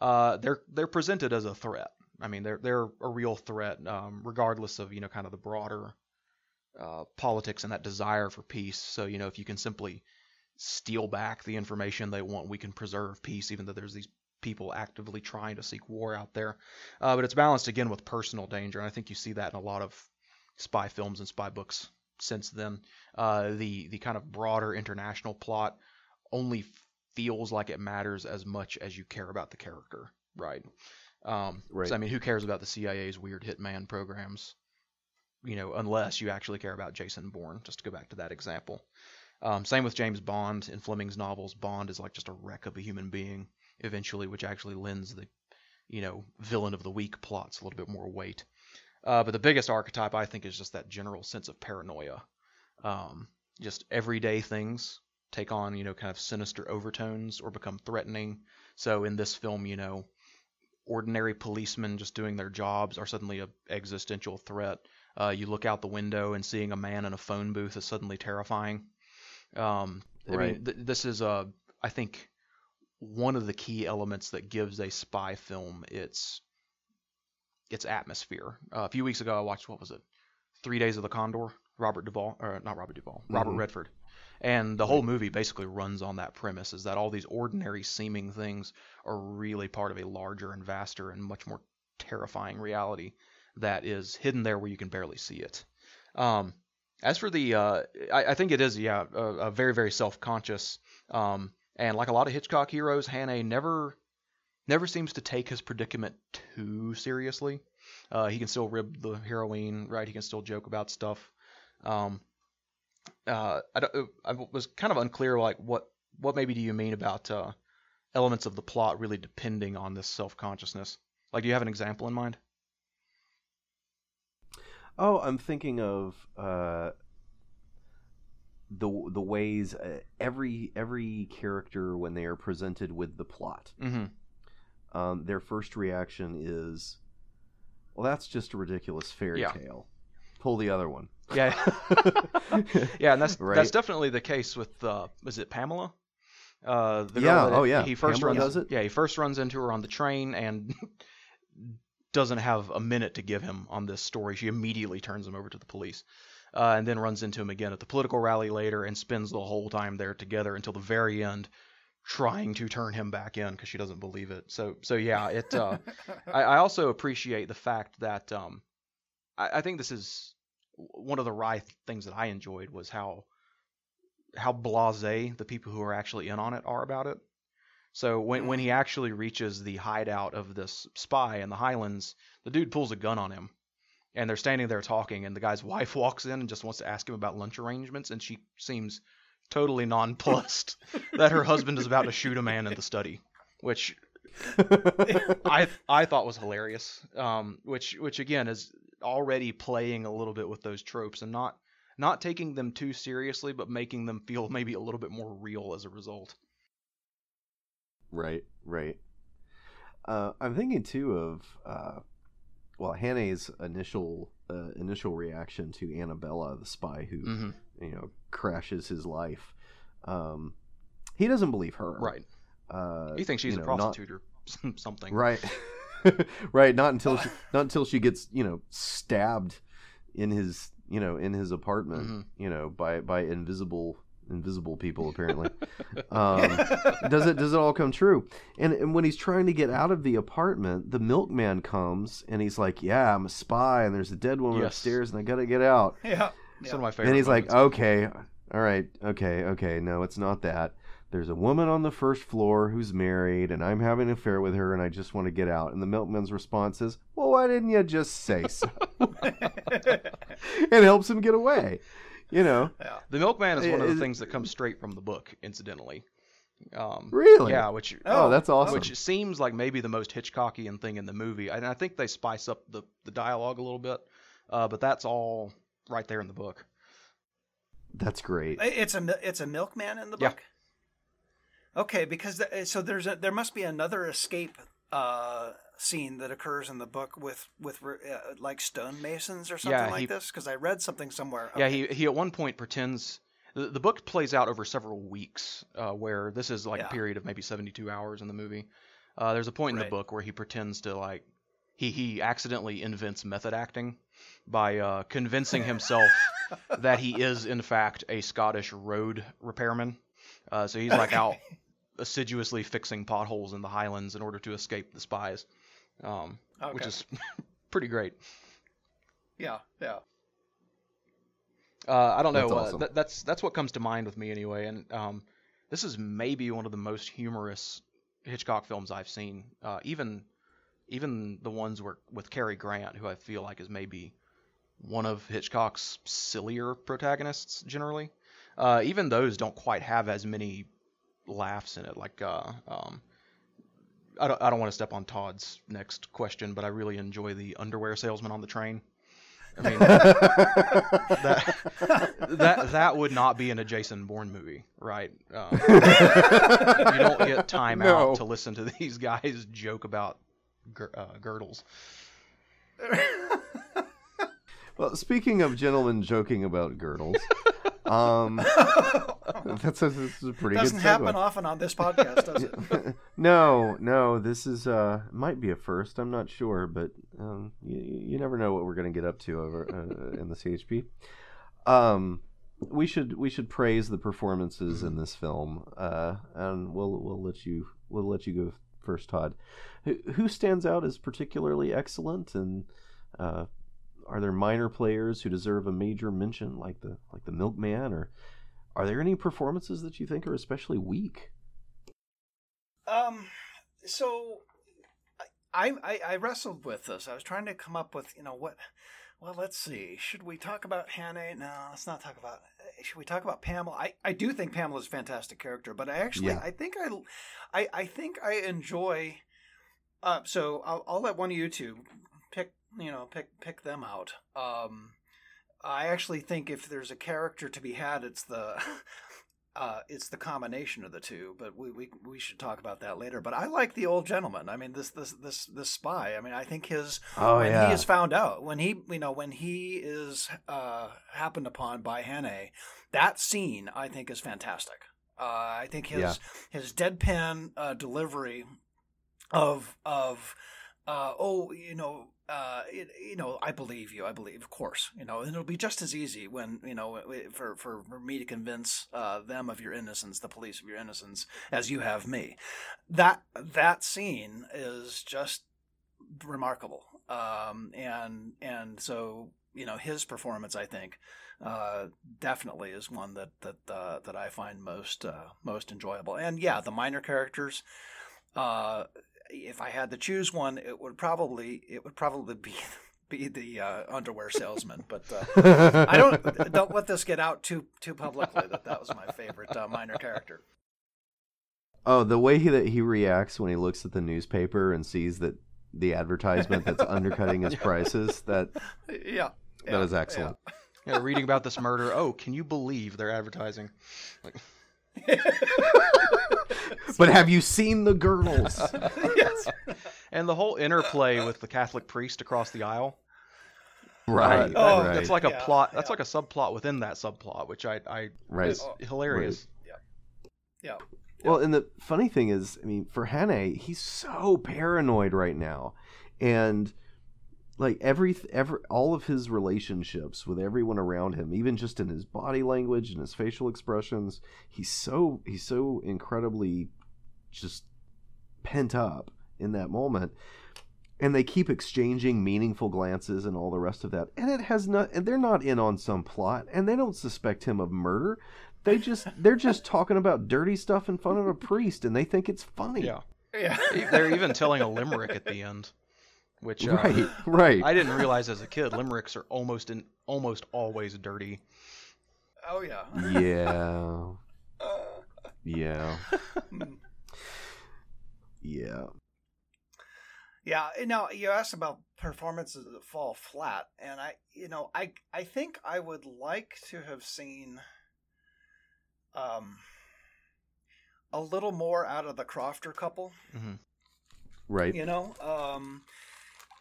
Uh, they're they're presented as a threat. I mean, they're they're a real threat, um, regardless of you know kind of the broader uh, politics and that desire for peace. So you know, if you can simply steal back the information they want, we can preserve peace, even though there's these people actively trying to seek war out there. Uh, but it's balanced again with personal danger, and I think you see that in a lot of spy films and spy books. Since then, uh, the the kind of broader international plot only feels like it matters as much as you care about the character, right? Um, right. So I mean, who cares about the C I A's weird hitman programs, you know, unless you actually care about Jason Bourne? Just to go back to that example. Um, same with James Bond in Fleming's novels. Bond is like just a wreck of a human being eventually, which actually lends the, you know, villain of the week plots a little bit more weight. Uh, but the biggest archetype, I think, is just that general sense of paranoia. Um, just everyday things take on, you know, kind of sinister overtones or become threatening. So in this film, you know, ordinary policemen just doing their jobs are suddenly an existential threat. Uh, you look out the window and seeing a man in a phone booth is suddenly terrifying. Um, right. I mean, th- this is, a, I think, one of the key elements that gives a spy film its... its atmosphere. Uh, a few weeks ago, I watched, what was it? Three Days of the Condor, Robert Duvall, or not Robert Duvall, mm-hmm. Robert Redford. And the whole movie basically runs on that premise, is that all these ordinary seeming things are really part of a larger and vaster and much more terrifying reality that is hidden there where you can barely see it. Um, as for the, uh, I, I think it is, yeah, a, a very, very self-conscious. Um, and like a lot of Hitchcock heroes, Hannay never... never seems to take his predicament too seriously. Uh, he can still rib the heroine, right? He can still joke about stuff. Um, uh, I, don't, I was kind of unclear, like, what, what maybe do you mean about uh, elements of the plot really depending on this self-consciousness? Like, do you have an example in mind? Oh, I'm thinking of uh, the the ways uh, every every character, when they are presented with the plot... Mm-hmm. Um, their first reaction is, well, that's just a ridiculous fairy yeah. tale. Pull the other one. Yeah. yeah, and that's right? that's definitely the case with, uh, was it Pamela? Uh, the yeah, oh yeah. He first Pamela runs, does it? Yeah, he first runs into her on the train and doesn't have a minute to give him on this story. She immediately turns him over to the police uh, and then runs into him again at the political rally later and spends the whole time there together until the very end, trying to turn him back in because she doesn't believe it. So, so yeah, it. Uh, I, I also appreciate the fact that um, I, I think this is one of the wry things that I enjoyed was how how blasé the people who are actually in on it are about it. So when when he actually reaches the hideout of this spy in the Highlands, the dude pulls a gun on him, and they're standing there talking, and the guy's wife walks in and just wants to ask him about lunch arrangements, and she seems totally nonplussed that her husband is about to shoot a man in the study, which I I thought was hilarious. Um, which which again is already playing a little bit with those tropes and not not taking them too seriously, but making them feel maybe a little bit more real as a result. Right, right. Uh, I'm thinking too of uh, well, Hannay's initial uh, initial reaction to Annabella, the spy who mm-hmm. you know crashes his life. Um, he doesn't believe her, right? Uh, he thinks she's you know, a prostitute not, or something, right? Right. Not until she, not until she gets you know stabbed in his you know in his apartment mm-hmm. you know by by invisible. invisible people apparently. um does it does it all come true? And and when he's trying to get out of the apartment, the milkman comes and he's like, yeah, I'm a spy and there's a dead woman yes. upstairs and I gotta get out. Yeah, that's one of my favorite. And he's moments. Like, okay, all right, okay okay no, it's not that. There's a woman on the first floor who's married and I'm having an affair with her and I just want to get out. And the milkman's response is, well, why didn't you just say so? And helps him get away. You know, yeah. The milkman is one of the it, things that comes straight from the book, incidentally. Um, really? Yeah. Which oh, uh, that's awesome. Which seems like maybe the most Hitchcockian thing in the movie, and I think they spice up the, the dialogue a little bit, uh, but that's all right there in the book. That's great. It's a it's a milkman in the book. Yeah. Okay, because the, so there's a, there must be another escape uh, scene that occurs in the book with with uh, like stonemasons or something yeah, he, like this, because I read something somewhere. Okay. Yeah, he he at one point pretends the, the book plays out over several weeks, uh, where this is like yeah. a period of maybe seventy-two hours in the movie. Uh, there's a point right. in the book where he pretends to like he he accidentally invents method acting by uh, convincing himself that he is in fact a Scottish road repairman. Uh, so he's like out assiduously fixing potholes in the Highlands in order to escape the spies. Um, okay. Which is pretty great. Yeah, yeah. Uh, I don't know. That's, awesome. uh, th- that's that's what comes to mind with me anyway. And um, this is maybe one of the most humorous Hitchcock films I've seen. Uh, even even the ones where with Cary Grant, who I feel like is maybe one of Hitchcock's sillier protagonists generally. Uh, even those don't quite have as many laughs in it. Like. Uh, um, I don't, I don't want to step on Todd's next question, but I really enjoy the underwear salesman on the train. I mean, that, that that would not be in a Jason Bourne movie, right? Um, you don't get time no. out to listen to these guys joke about gir- uh, girdles. Well, speaking of gentlemen joking about girdles, um, that's a, that's a pretty. Doesn't good happen often on this podcast, does it? No, no. This is uh, might be a first. I'm not sure, but um, you, you never know what we're going to get up to over uh, in the C H P. Um, we should we should praise the performances mm-hmm. in this film, uh, and we'll we'll let you we'll let you go first, Todd. Who, who stands out as particularly excellent, and uh, are there minor players who deserve a major mention, like the like the milkman, or are there any performances that you think are especially weak? Um, so I, I I wrestled with this. I was trying to come up with, you know, what. Well, let's see. Should we talk about Hannah? No, let's not talk about. Should we talk about Pamela? I, I do think Pamela's a fantastic character, but I actually yeah. I think I, I I think I enjoy. Uh, so I'll I'll let one of you two pick. You know, pick pick them out. Um, I actually think if there's a character to be had, it's the uh, it's the combination of the two. But we, we we should talk about that later. But I like the old gentleman. I mean, this this this this spy. I mean, I think his oh, when yeah. he is found out, when he you know when he is uh, happened upon by Hannay, that scene I think is fantastic. Uh, I think his yeah. his deadpan uh, delivery of of uh, oh you know. Uh, it, you know, I believe you. I believe, of course. You know, and it'll be just as easy when you know for for me to convince uh, them of your innocence, the police of your innocence, as you have me. That that scene is just remarkable, um, and and so you know his performance, I think, uh, definitely is one that that uh, that I find most uh, most enjoyable. And yeah, the minor characters. Uh, If I had to choose one, it would probably it would probably be be the uh, underwear salesman, but uh, I don't don't let this get out too too publicly that that was my favorite uh, minor character. Oh, the way he, that he reacts when he looks at the newspaper and sees that the advertisement that's undercutting his prices, that yeah, that yeah, is excellent. Yeah. yeah, reading about this murder. Oh, can you believe they're advertising? Like... But have you seen the girdles? Yes. And the whole interplay with the Catholic priest across the aisle. Right. Uh, oh, right. That's like a yeah, plot. That's yeah. like a subplot within that subplot, which I, I right. is hilarious. Right. Yeah. Yeah. Well, and the funny thing is, I mean, for Hannay, he's so paranoid right now. And like every, every, all of his relationships with everyone around him, even just in his body language and his facial expressions, he's so, he's so incredibly just pent up in that moment. And they keep exchanging meaningful glances and all the rest of that. And it has not, and they're not in on some plot, and they don't suspect him of murder. They just, they're just talking about dirty stuff in front of a priest, and they think it's funny. Yeah, yeah. They're even telling a limerick at the end, which uh, right, right. I didn't realize as a kid, limericks are almost in, almost always dirty. Oh yeah. Yeah. Yeah. Yeah. Yeah. Now you asked about performances that fall flat, and I, you know, I, I think I would like to have seen. Um, a little more out of the Crofter couple, mm-hmm. right? You know, um,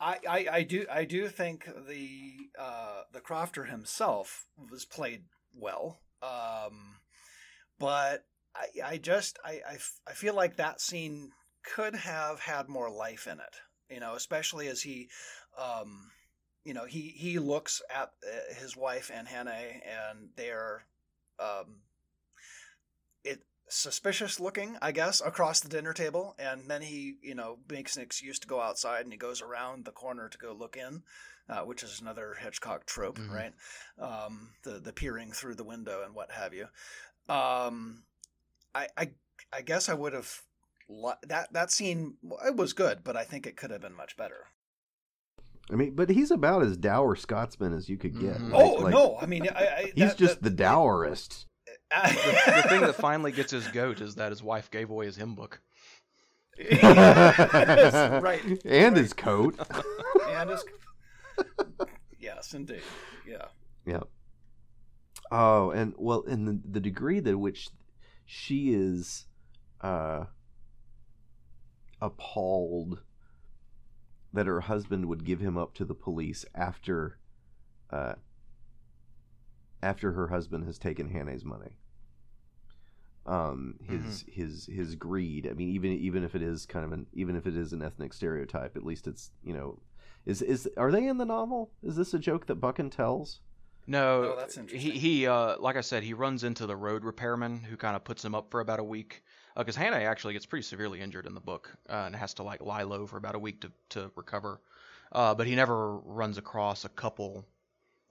I, I, I do, I do think the uh, the Crofter himself was played well, um, but I, I just, I, I, I feel like that scene could have had more life in it, you know, especially as he, um, you know, he he looks at his wife and Hannay, and they're, um. It suspicious looking, I guess, across the dinner table. And then he, you know, makes an excuse to go outside, and he goes around the corner to go look in, uh, which is another Hitchcock trope, mm-hmm. right? Um, the, the peering through the window and what have you. Um, I, I, I guess I would have li- that, that scene, it was good, but I think it could have been much better. I mean, but he's about as dour Scotsman as you could get. Mm-hmm. Like, oh, like, no. I mean, I, I, he's that, just that, the dourest. the, the thing that finally gets his goat is that his wife gave away his hymn book. Yes, right. And right. his coat. And his Yes, indeed. Yeah. Yeah. Oh, and well, and the, the degree to which she is uh, appalled that her husband would give him up to the police after uh after her husband has taken Hannay's money. Um, his mm-hmm. his his greed. I mean, even even if it is kind of an even if it is an ethnic stereotype, at least it's, you know, is is are they in the novel? Is this a joke that Buchan tells? No, oh, that's interesting. He he uh, like I said, he runs into the road repairman who kind of puts him up for about a week because uh, Hannay actually gets pretty severely injured in the book uh, and has to like lie low for about a week to to recover. Uh, but he never runs across a couple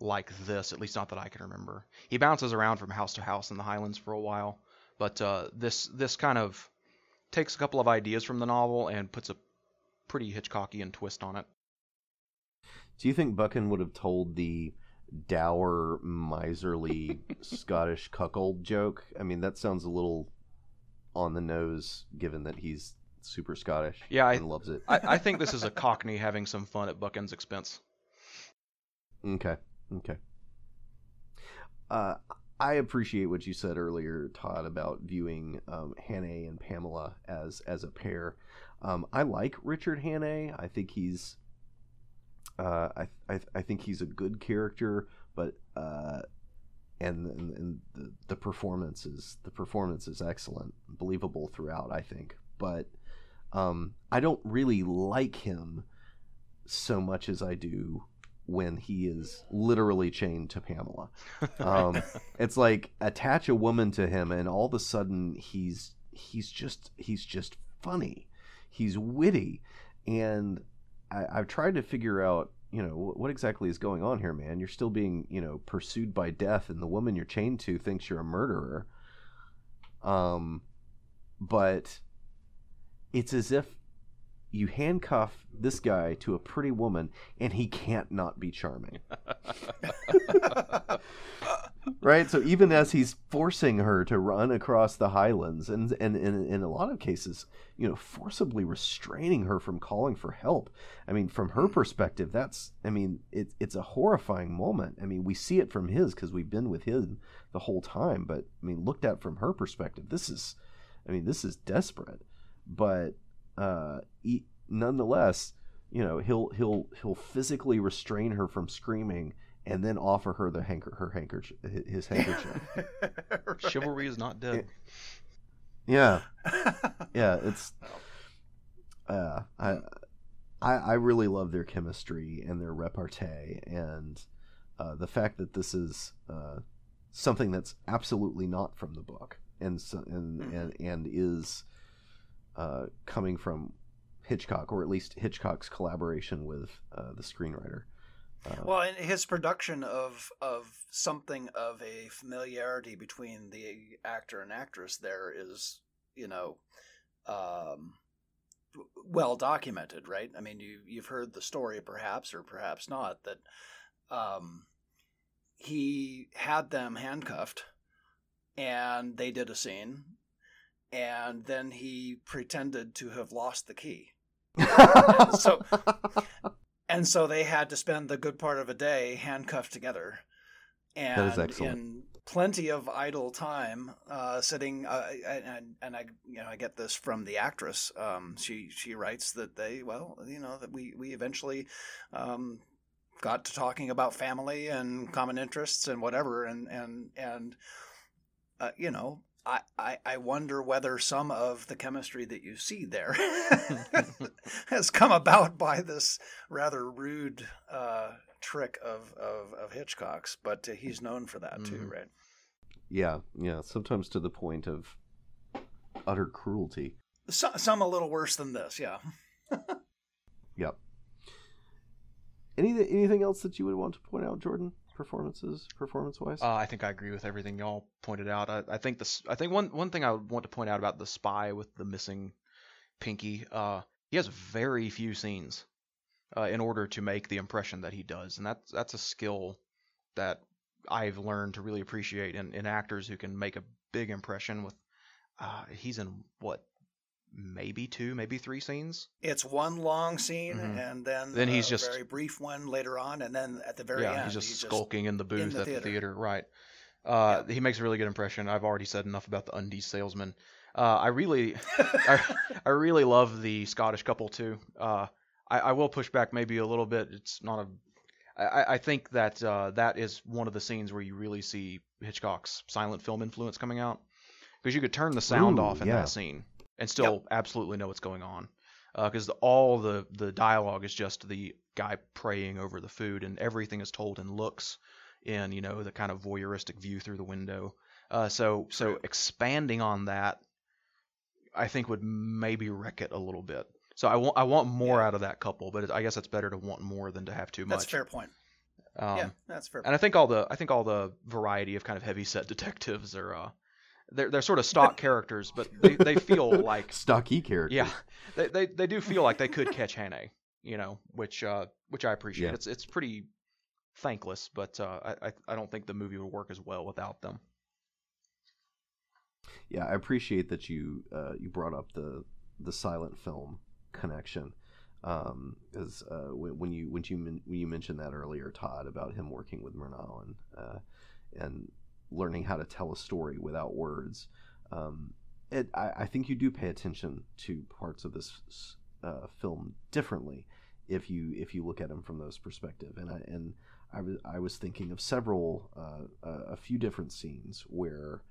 like this, at least not that I can remember. He bounces around from house to house in the Highlands for a while, but uh, this this kind of takes a couple of ideas from the novel and puts a pretty Hitchcockian twist on it. Do you think Buchan would have told the dour, miserly Scottish cuckold joke? I mean, that sounds a little on the nose, given that he's super Scottish yeah, and I, loves it. I, I think this is a Cockney having some fun at Buchan's expense. Okay. Okay. Uh, I appreciate what you said earlier, Todd, about viewing um, Hannay and Pamela as as a pair. Um, I like Richard Hannay. I think he's, uh, I, I I think he's a good character, but uh, and and, and the, the performance is the performance is excellent, believable throughout, I think. But um, I don't really like him so much as I do when he is literally chained to Pamela. Um, it's like attach a woman to him and all of a sudden he's, he's just, he's just funny. He's witty. And I, I've tried to figure out, you know, what, what exactly is going on here, man. You're still being, you know, pursued by death, and the woman you're chained to thinks you're a murderer. Um, but it's as if you handcuff this guy to a pretty woman, and he can't not be charming. Right? So even as he's forcing her to run across the highlands, and, and, and in a lot of cases, you know, forcibly restraining her from calling for help. I mean, from her perspective, that's, I mean, it, it's a horrifying moment. I mean, we see it from his because we've been with him the whole time. But, I mean, looked at from her perspective, this is, I mean, this is desperate. But uh, he, nonetheless, you know, he'll he'll he'll physically restrain her from screaming, and then offer her the handker, her handkerchief, his handkerchief. Right. Chivalry is not dead. Yeah, yeah. It's uh, I, I I really love their chemistry and their repartee, and uh, the fact that this is uh, something that's absolutely not from the book, and so, and, mm-hmm. and and is uh, coming from Hitchcock, or at least Hitchcock's collaboration with uh, the screenwriter. Uh, well, and his production of of something of a familiarity between the actor and actress there is, you know, um, well documented, right? I mean, you you've heard the story, perhaps or perhaps not, that um, he had them handcuffed, and they did a scene, and then he pretended to have lost the key, so. And so they had to spend the good part of a day handcuffed together, and that is excellent. In plenty of idle time, uh, sitting. Uh, and, and I, you know, I get this from the actress. Um, she she writes that they, well, you know, that we we eventually um, got to talking about family and common interests and whatever, and and and uh, you know. I, I, I wonder whether some of the chemistry that you see there has come about by this rather rude uh, trick of, of, of Hitchcock's, but uh, he's known for that too, mm. right? Yeah, yeah, sometimes to the point of utter cruelty. So, some a little worse than this, yeah. Yep. Any, anything else that you would want to point out, Jordan? Performances, performance-wise, uh, I think I agree with everything y'all pointed out. I, I think this. I think one one thing I would want to point out about the spy with the missing pinky, uh, he has very few scenes uh, in order to make the impression that he does, and that's that's a skill that I've learned to really appreciate in, in actors who can make a big impression with. Uh, he's in what, maybe two, maybe three scenes. It's one long scene, mm-hmm. and then, then he's a just, very brief one later on, and then at the very yeah, end, he's just he's skulking just in the booth in the at theater. the theater. Right. Uh, yeah. He makes a really good impression. I've already said enough about the undies salesman. Uh, I really, I, I really love the Scottish couple too. Uh, I, I will push back maybe a little bit. It's not a. I, I think that uh, that is one of the scenes where you really see Hitchcock's silent film influence coming out, because you could turn the sound Ooh, off in yeah. that scene. And still yep. absolutely know what's going on, because uh, all the, the dialogue is just the guy praying over the food, and everything is told in looks, in, you know, the kind of voyeuristic view through the window. Uh, so so expanding on that, I think would maybe wreck it a little bit. So I want I want more yeah. out of that couple, but it, I guess it's better to want more than to have too much. That's a fair point. Um, yeah, that's fair. And I think all the I think all the variety of kind of heavyset detectives are. Uh, They're they're sort of stock characters, but they, they feel like stocky characters. Yeah, they, they they do feel like they could catch Hagney, you know, which uh, which I appreciate. Yeah. It's it's pretty thankless, but uh, I I don't think the movie would work as well without them. Yeah, I appreciate that you uh, you brought up the the silent film connection, um, as uh, when you when you when you mentioned that earlier, Todd, about him working with Murnau and uh, and. learning how to tell a story without words. Um, it, I, I think you do pay attention to parts of this uh, film differently if you if you look at them from those perspective. And I and I was I was thinking of several uh, a few different scenes where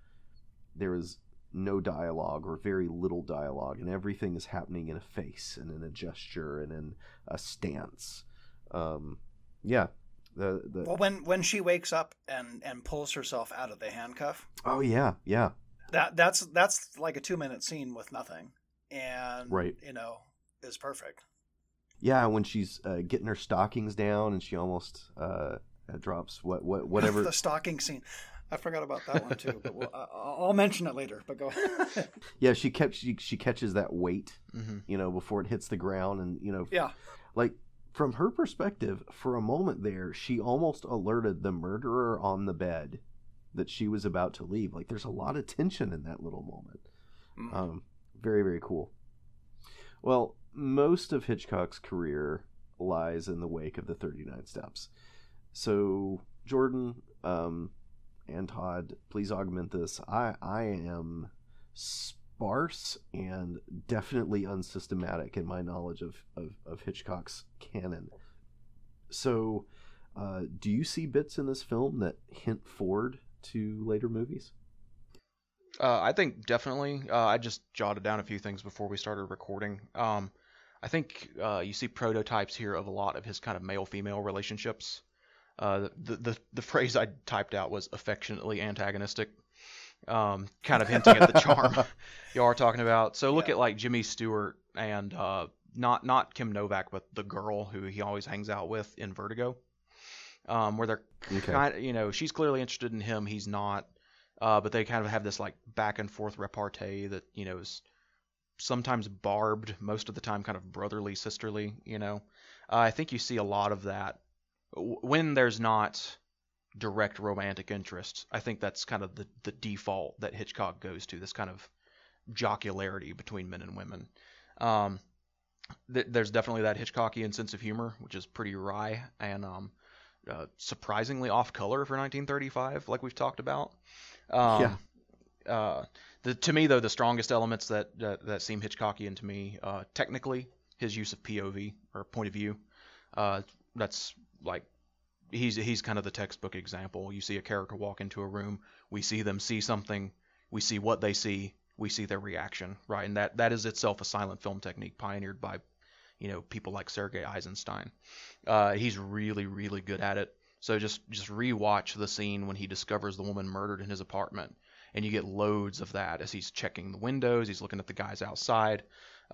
there is no dialogue or very little dialogue, and everything is happening in a face and in a gesture and in a stance. Um, yeah. The, the... Well, when, when she wakes up and, and pulls herself out of the handcuff. Oh yeah, yeah. That that's that's like a two minute scene with nothing, and right. you know, is perfect. Yeah, when she's uh, getting her stockings down and she almost uh, drops what what whatever the stocking scene. I forgot about that one too, but we'll, uh, I'll mention it later. But go ahead. Yeah, she kept she she catches that weight, mm-hmm. you know, before it hits the ground, and you know, yeah, like from her perspective, for a moment there, she almost alerted the murderer on the bed that she was about to leave. Like, there's a lot of tension in that little moment. Mm-hmm. Um, very very cool. Well, most of Hitchcock's career lies in the wake of the thirty-nine Steps. So Jordan. Um, and Todd, please augment this. I, I am sparse and definitely unsystematic in my knowledge of, of, of Hitchcock's canon. So uh, do you see bits in this film that hint forward to later movies? Uh, I think definitely. Uh, I just jotted down a few things before we started recording. Um, I think uh, you see prototypes here of a lot of his kind of male-female relationships. Uh, the, the the phrase I typed out was affectionately antagonistic, um, kind of hinting at the charm you are talking about. So look yeah. at like Jimmy Stewart and uh, not not Kim Novak, but the girl who he always hangs out with in Vertigo, um, where they're okay. kind of, you know, she's clearly interested in him, he's not, uh, but they kind of have this like back and forth repartee that, you know, is sometimes barbed, most of the time kind of brotherly, sisterly. You know, uh, I think you see a lot of that. When there's not direct romantic interest, I think that's kind of the, the default that Hitchcock goes to, this kind of jocularity between men and women. Um, th- there's definitely that Hitchcockian sense of humor, which is pretty wry and um, uh, surprisingly off-color for nineteen thirty-five, like we've talked about. Um, yeah. Uh, the, to me, though, the strongest elements that, uh, that seem Hitchcockian to me, uh, technically, his use of P O V, or point of view, uh, that's... Like, he's he's kind of the textbook example. You see a character walk into a room, we see them see something, we see what they see, we see their reaction, right? And that, that is itself a silent film technique pioneered by, you know, people like Sergei Eisenstein. Uh, he's really, really good at it. So just, just rewatch the scene when he discovers the woman murdered in his apartment, and you get loads of that as he's checking the windows, he's looking at the guys outside,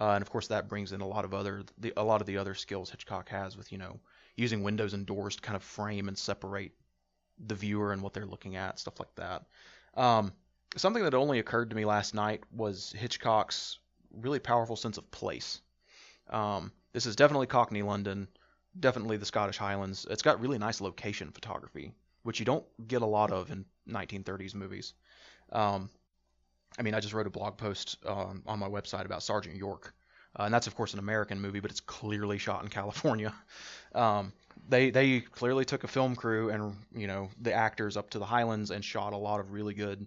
uh, and of course that brings in a lot of other the, a lot of the other skills Hitchcock has with, you know, using windows and doors to kind of frame and separate the viewer and what they're looking at, stuff like that. Um, something that only occurred to me last night was Hitchcock's really powerful sense of place. Um, this is definitely Cockney London, definitely the Scottish Highlands. It's got really nice location photography, which you don't get a lot of in nineteen thirties movies. Um, I mean, I just wrote a blog post um, on my website about Sergeant York. Uh, and that's, of course, an American movie, but it's clearly shot in California. Um, they they clearly took a film crew and, you know, the actors up to the Highlands and shot a lot of really good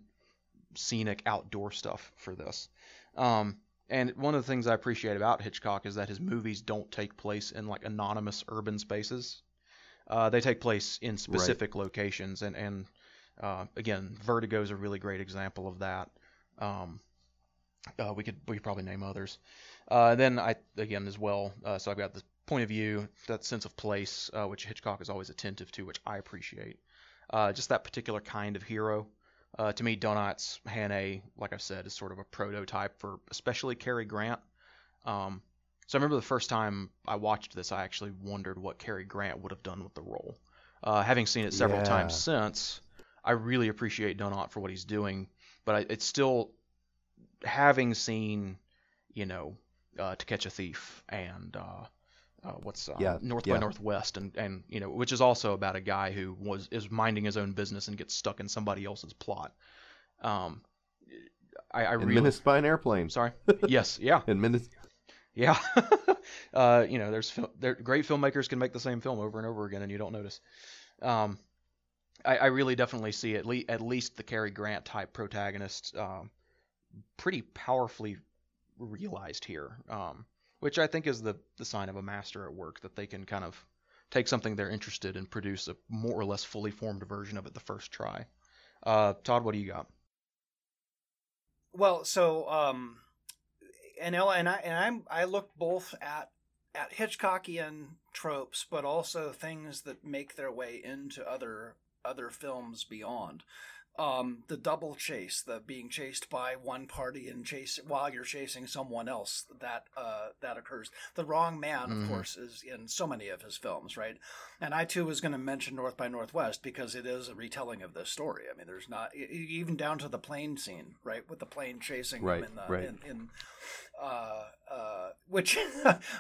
scenic outdoor stuff for this. Um, and one of the things I appreciate about Hitchcock is that his movies don't take place in, like, anonymous urban spaces. Uh, they take place in specific right. locations. And, and uh, again, Vertigo is a really great example of that. Um, uh, we could we could probably name others. Uh, then I again as well. Uh, so I've got the point of view, that sense of place, uh, which Hitchcock is always attentive to, which I appreciate. Uh, just that particular kind of hero. Uh, to me, Donat's Hannay, like I've said, is sort of a prototype for especially Cary Grant. Um, so I remember the first time I watched this, I actually wondered what Cary Grant would have done with the role. Uh, having seen it several yeah. times since, I really appreciate Donat for what he's doing. But I, it's still having seen, you know. Uh, to Catch a Thief and uh, uh, what's uh, yeah, North yeah. by Northwest and, and you know, which is also about a guy who was is minding his own business and gets stuck in somebody else's plot. Um, I, I really menaced by an airplane. Sorry. Yes. Yeah. And menaced. Yeah. uh, you know, there's there, great filmmakers can make the same film over and over again and you don't notice. Um, I, I really definitely see at least at least the Cary Grant type protagonist um, pretty powerfully realized here, um, which I think is the, the sign of a master at work, that they can kind of take something they're interested in and produce a more or less fully formed version of it the first try. Uh, Todd, what do you got? Well, so um, and Ella and I and I'm I looked both at at Hitchcockian tropes, but also things that make their way into other other films beyond. um, the double chase, the being chased by one party and chase while you're chasing someone else, that uh, that occurs. The Wrong Man, mm-hmm. of course, is in so many of his films, right? And I too was going to mention North by Northwest because it is a retelling of this story. I mean, there's not even down to the plane scene, right, with the plane chasing right, him in the right. in, in uh, uh, which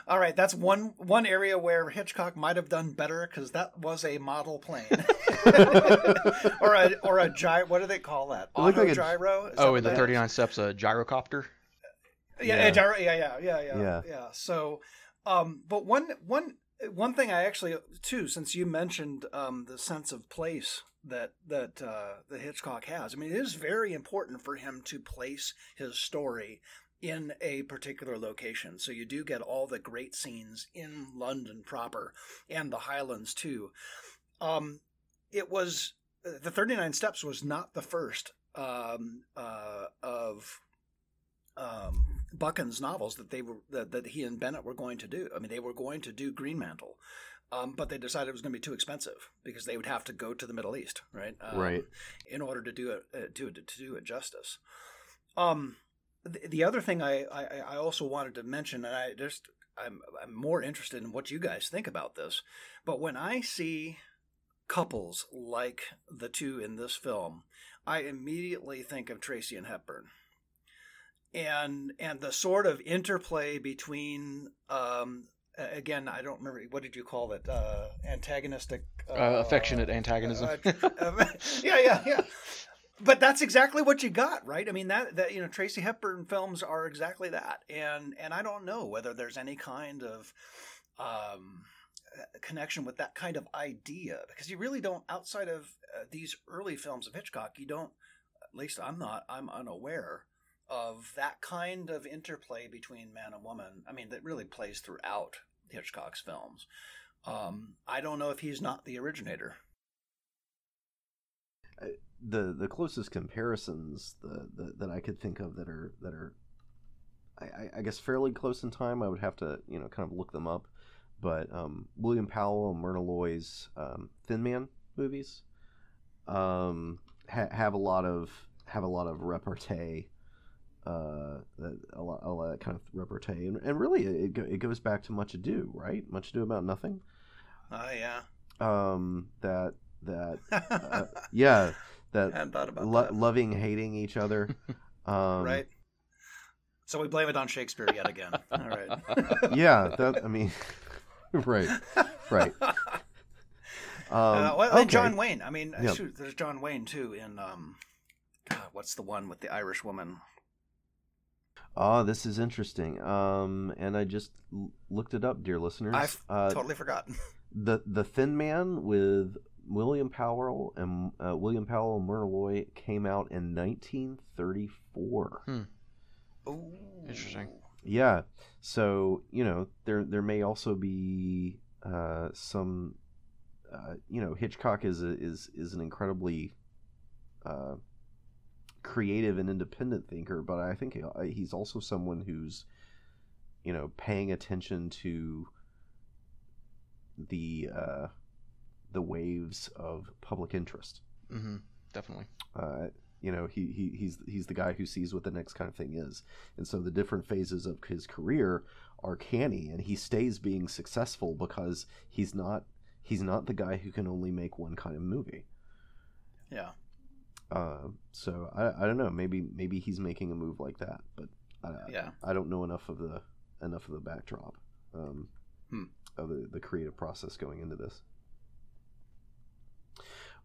all right, that's one one area where Hitchcock might have done better because that was a model plane. or a or a gyro. What do they call that? Auto like gyro. Oh, in the thirty-nine Steps, a gyrocopter. Yeah, yeah, a gyro, yeah, yeah, yeah, yeah, yeah, yeah. So, um, but one one one thing I actually too, since you mentioned um, the sense of place that that uh, the Hitchcock has. I mean, it is very important for him to place his story in a particular location. So you do get all the great scenes in London proper and the Highlands too. Um, it was the thirty-nine Steps was not the first um, uh, of um, Buchan's novels that they were that, that he and Bennett were going to do. I mean, they were going to do Green Mantle, um, but they decided it was going to be too expensive because they would have to go to the Middle East, right? Um, right. In order to do it, uh, to to do it justice. Um, the, the other thing I, I I also wanted to mention, and I just I'm I'm more interested in what you guys think about this, but when I see couples like the two in this film, I immediately think of Tracy and Hepburn, and and the sort of interplay between um, again, I don't remember, what did you call it? Uh, antagonistic, uh, uh, affectionate antagonism. Uh, uh, yeah, yeah, yeah. But that's exactly what you got, right? I mean, that that you know, Tracy Hepburn films are exactly that, and and I don't know whether there's any kind of um, connection with that kind of idea, because you really don't, outside of uh, these early films of Hitchcock, you don't, at least I'm not, I'm unaware of that kind of interplay between man and woman. I mean, that really plays throughout Hitchcock's films. Um, I don't know if he's not the originator. The the closest comparisons the, the, that I could think of that are, that are I, I guess, fairly close in time, I would have to, you know, kind of look them up. But um, William Powell and Myrna Loy's um, Thin Man movies um, ha- have a lot of have a lot of repartee, uh, a lot a lot of kind of repartee, and, and really it go- it goes back to Much Ado, right? Much Ado About Nothing. Oh yeah. Um, that that uh, yeah that, I hadn't thought about lo- that loving hating each other. um, right. So we blame it on Shakespeare yet again. All right. yeah. That I mean. Right, right. Um, uh, well, okay. And John Wayne. I mean, yep. shoot, there's John Wayne too in um, God, what's the one with the Irish woman? Oh, this is interesting. Um, and I just l- looked it up, dear listeners. I uh, totally forgot. the The Thin Man with William Powell and uh, William Powell and Myrna Loy came out in nineteen thirty-four. Hmm. Oh, interesting. Yeah, so you know there there may also be uh, some, uh, you know, Hitchcock is a, is is an incredibly uh, creative and independent thinker, but I think he's also someone who's, you know, paying attention to the uh, the waves of public interest. Mm-hmm. Definitely. Uh, You know, he, he he's he's the guy who sees what the next kind of thing is. And so the different phases of his career are canny, and he stays being successful because he's not he's not the guy who can only make one kind of movie. Yeah. Uh, so I I don't know, maybe maybe he's making a move like that, but I, yeah. I, I don't know enough of the enough of the backdrop um, hmm. of the, the creative process going into this.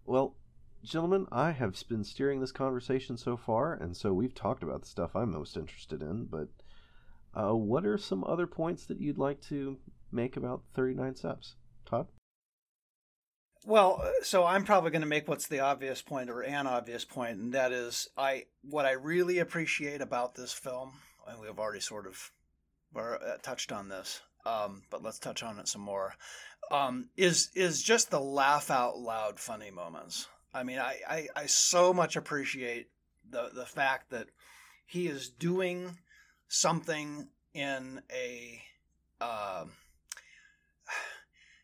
Well, gentlemen, I have been steering this conversation so far, and so we've talked about the stuff I'm most interested in, but uh, what are some other points that you'd like to make about thirty-nine Steps? Todd? Well, so I'm probably going to make what's the obvious point, or an obvious point, and that is I what I really appreciate about this film, and we've already sort of touched on this, um, but let's touch on it some more, um, is is just the laugh-out-loud funny moments. I mean, I, I, I so much appreciate the, the fact that he is doing something in a, uh,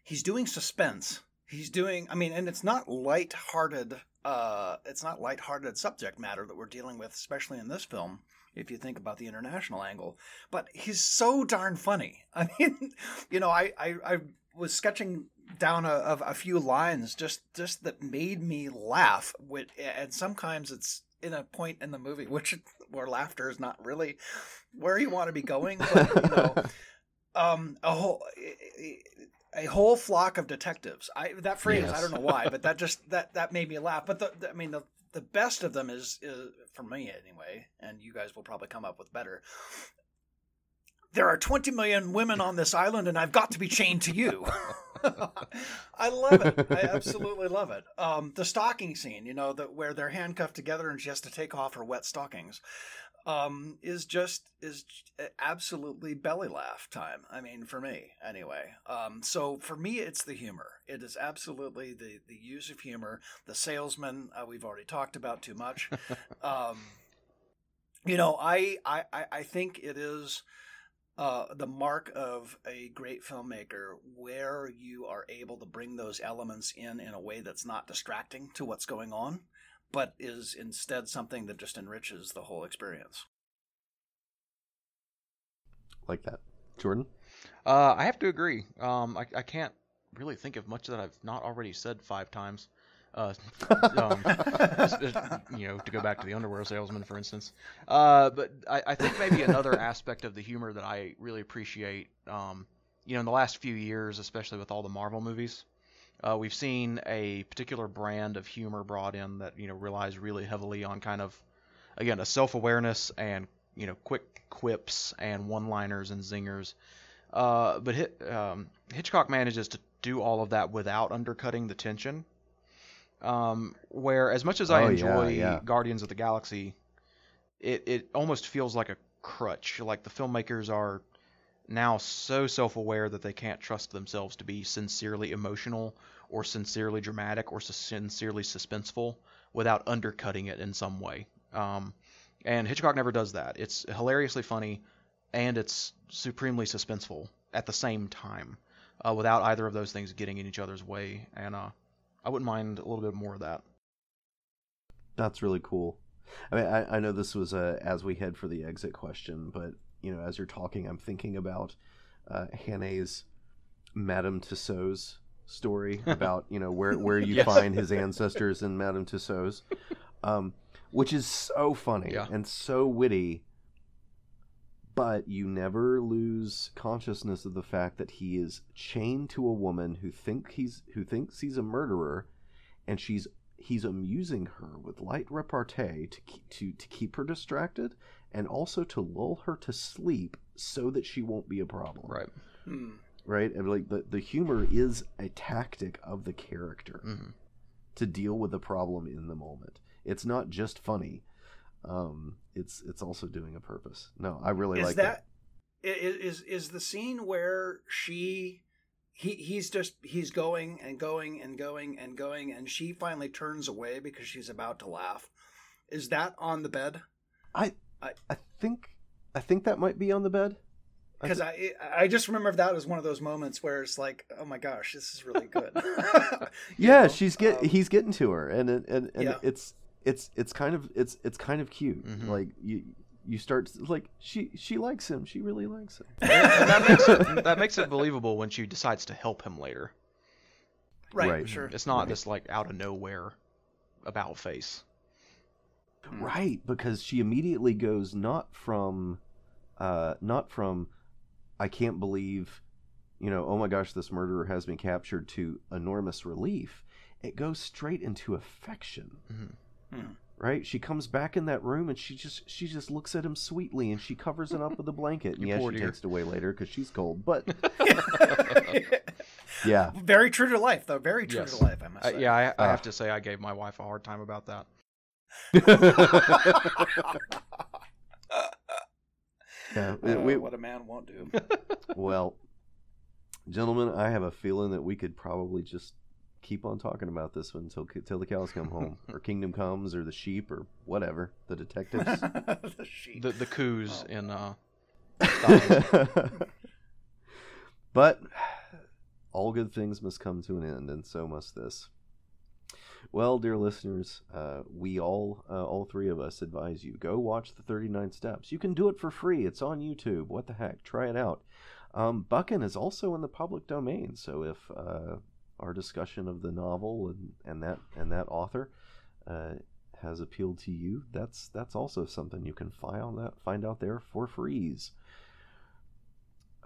he's doing suspense. he's doing, I mean, and it's not lighthearted, uh, it's not lighthearted subject matter that we're dealing with, especially in this film, if you think about the international angle. But he's so darn funny. I mean, you know, I, I, I was sketching down a, a, a few lines just, just that made me laugh. With, and sometimes it's in a point in the movie which where laughter is not really where you want to be going. But, you know, um, a whole a whole flock of detectives. I that phrase, yes. I don't know why, but that just that, that made me laugh. But the, the, I mean the. The best of them is, is, for me anyway, and you guys will probably come up with better. There are twenty million women on this island, and I've got to be chained to you. I love it. I absolutely love it. Um, the stocking scene, you know, the, where they're handcuffed together and she has to take off her wet stockings, um, is just is absolutely belly laugh time. I mean, for me anyway. Um, so for me, it's the humor. It is absolutely the, the use of humor. The salesman uh, we've already talked about too much. Um, you know, I, I, I think it is uh, the mark of a great filmmaker where you are able to bring those elements in in a way that's not distracting to what's going on, but is instead something that just enriches the whole experience. Like that. Jordan? Uh, I have to agree. Um, I, I can't really think of much that I've not already said five times. Uh, um, you know, to go back to the underwear salesman, for instance. Uh, but I, I think maybe another aspect of the humor that I really appreciate, um, you know, in the last few years, especially with all the Marvel movies, Uh, we've seen a particular brand of humor brought in that, you know, relies really heavily on kind of, again, a self-awareness and, you know, quick quips and one-liners and zingers. Uh, but Hit, um, Hitchcock manages to do all of that without undercutting the tension. Um, where as much as I oh, enjoy yeah, yeah. Guardians of the Galaxy, it, it almost feels like a crutch. Like the filmmakers are now so self-aware that they can't trust themselves to be sincerely emotional or sincerely dramatic or sincerely suspenseful without undercutting it in some way. Um, and Hitchcock never does that. It's hilariously funny and it's supremely suspenseful at the same time uh, without either of those things getting in each other's way. And uh, I wouldn't mind a little bit more of that. That's really cool. I mean, I, I know this was a as we head for the exit question, but you know, as you're talking, I'm thinking about uh, Hane's Madame Tussauds story about, you know, where, where you yes. find his ancestors in Madame Tussauds, um, which is so funny yeah. and so witty, but you never lose consciousness of the fact that he is chained to a woman who think he's who thinks he's a murderer, and she's he's amusing her with light repartee to to to keep her distracted. And also to lull her to sleep so that she won't be a problem. Right. Hmm. Right? And like the, the humor is a tactic of the character mm-hmm. to deal with the problem in the moment. It's not just funny. Um, it's it's also doing a purpose. No, I really is like that. that. Is, is the scene where she... He he's just he's going and going and going and going and she finally turns away because she's about to laugh. Is that on the bed? I... I, I think I think that might be on the bed. Because I, th- I, I just remember that as one of those moments where it's like, oh my gosh, this is really good. yeah, know? she's get um, he's getting to her, and and, and, and yeah. it's it's it's kind of it's it's kind of cute. Mm-hmm. Like you you start like she she likes him, she really likes him. And that makes it, that makes it believable when she decides to help him later. Right, right. Sure. It's not right. this like out of nowhere about face. Right, because she immediately goes not from, uh, not from, I can't believe, you know, oh my gosh, this murderer has me captured, to enormous relief. It goes straight into affection, mm-hmm. Mm-hmm. right? She comes back in that room and she just she just looks at him sweetly and she covers it up with a blanket. And yeah, she dear. takes it away later because she's cold, but yeah, very true to life though, very true yes. to life. I must say. Uh, yeah, I, I uh, have to say I gave my wife a hard time about that. yeah, we, what a man won't do. Well, gentlemen, I have a feeling that we could probably just keep on talking about this one until till the cows come home, or Kingdom Comes, or the sheep, or whatever. The detectives, the sheep, the, the coups oh. in. Uh, but all good things must come to an end, and so must this. Well, dear listeners, uh, we all, uh, all three of us advise you, go watch The thirty-nine Steps. You can do it for free. It's on YouTube. What the heck? Try it out. Um, Buchan is also in the public domain, so if uh, our discussion of the novel and, and that and that author uh, has appealed to you, that's that's also something you can find out, find out there for freeze.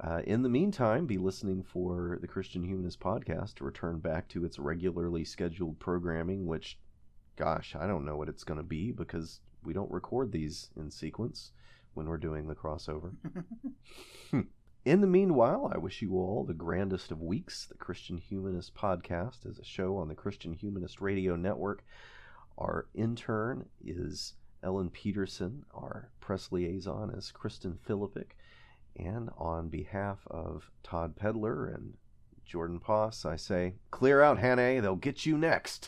Uh, in the meantime, be listening for the Christian Humanist Podcast to return back to its regularly scheduled programming, which, gosh, I don't know what it's going to be because we don't record these in sequence when we're doing the crossover. In the meanwhile, I wish you all the grandest of weeks. The Christian Humanist Podcast is a show on the Christian Humanist Radio Network. Our intern is Ellen Peterson. Our press liaison is Kristen Philippic. And on behalf of Todd Pedlar and Jordan Poss, I say, clear out, Hannah. They'll get you next.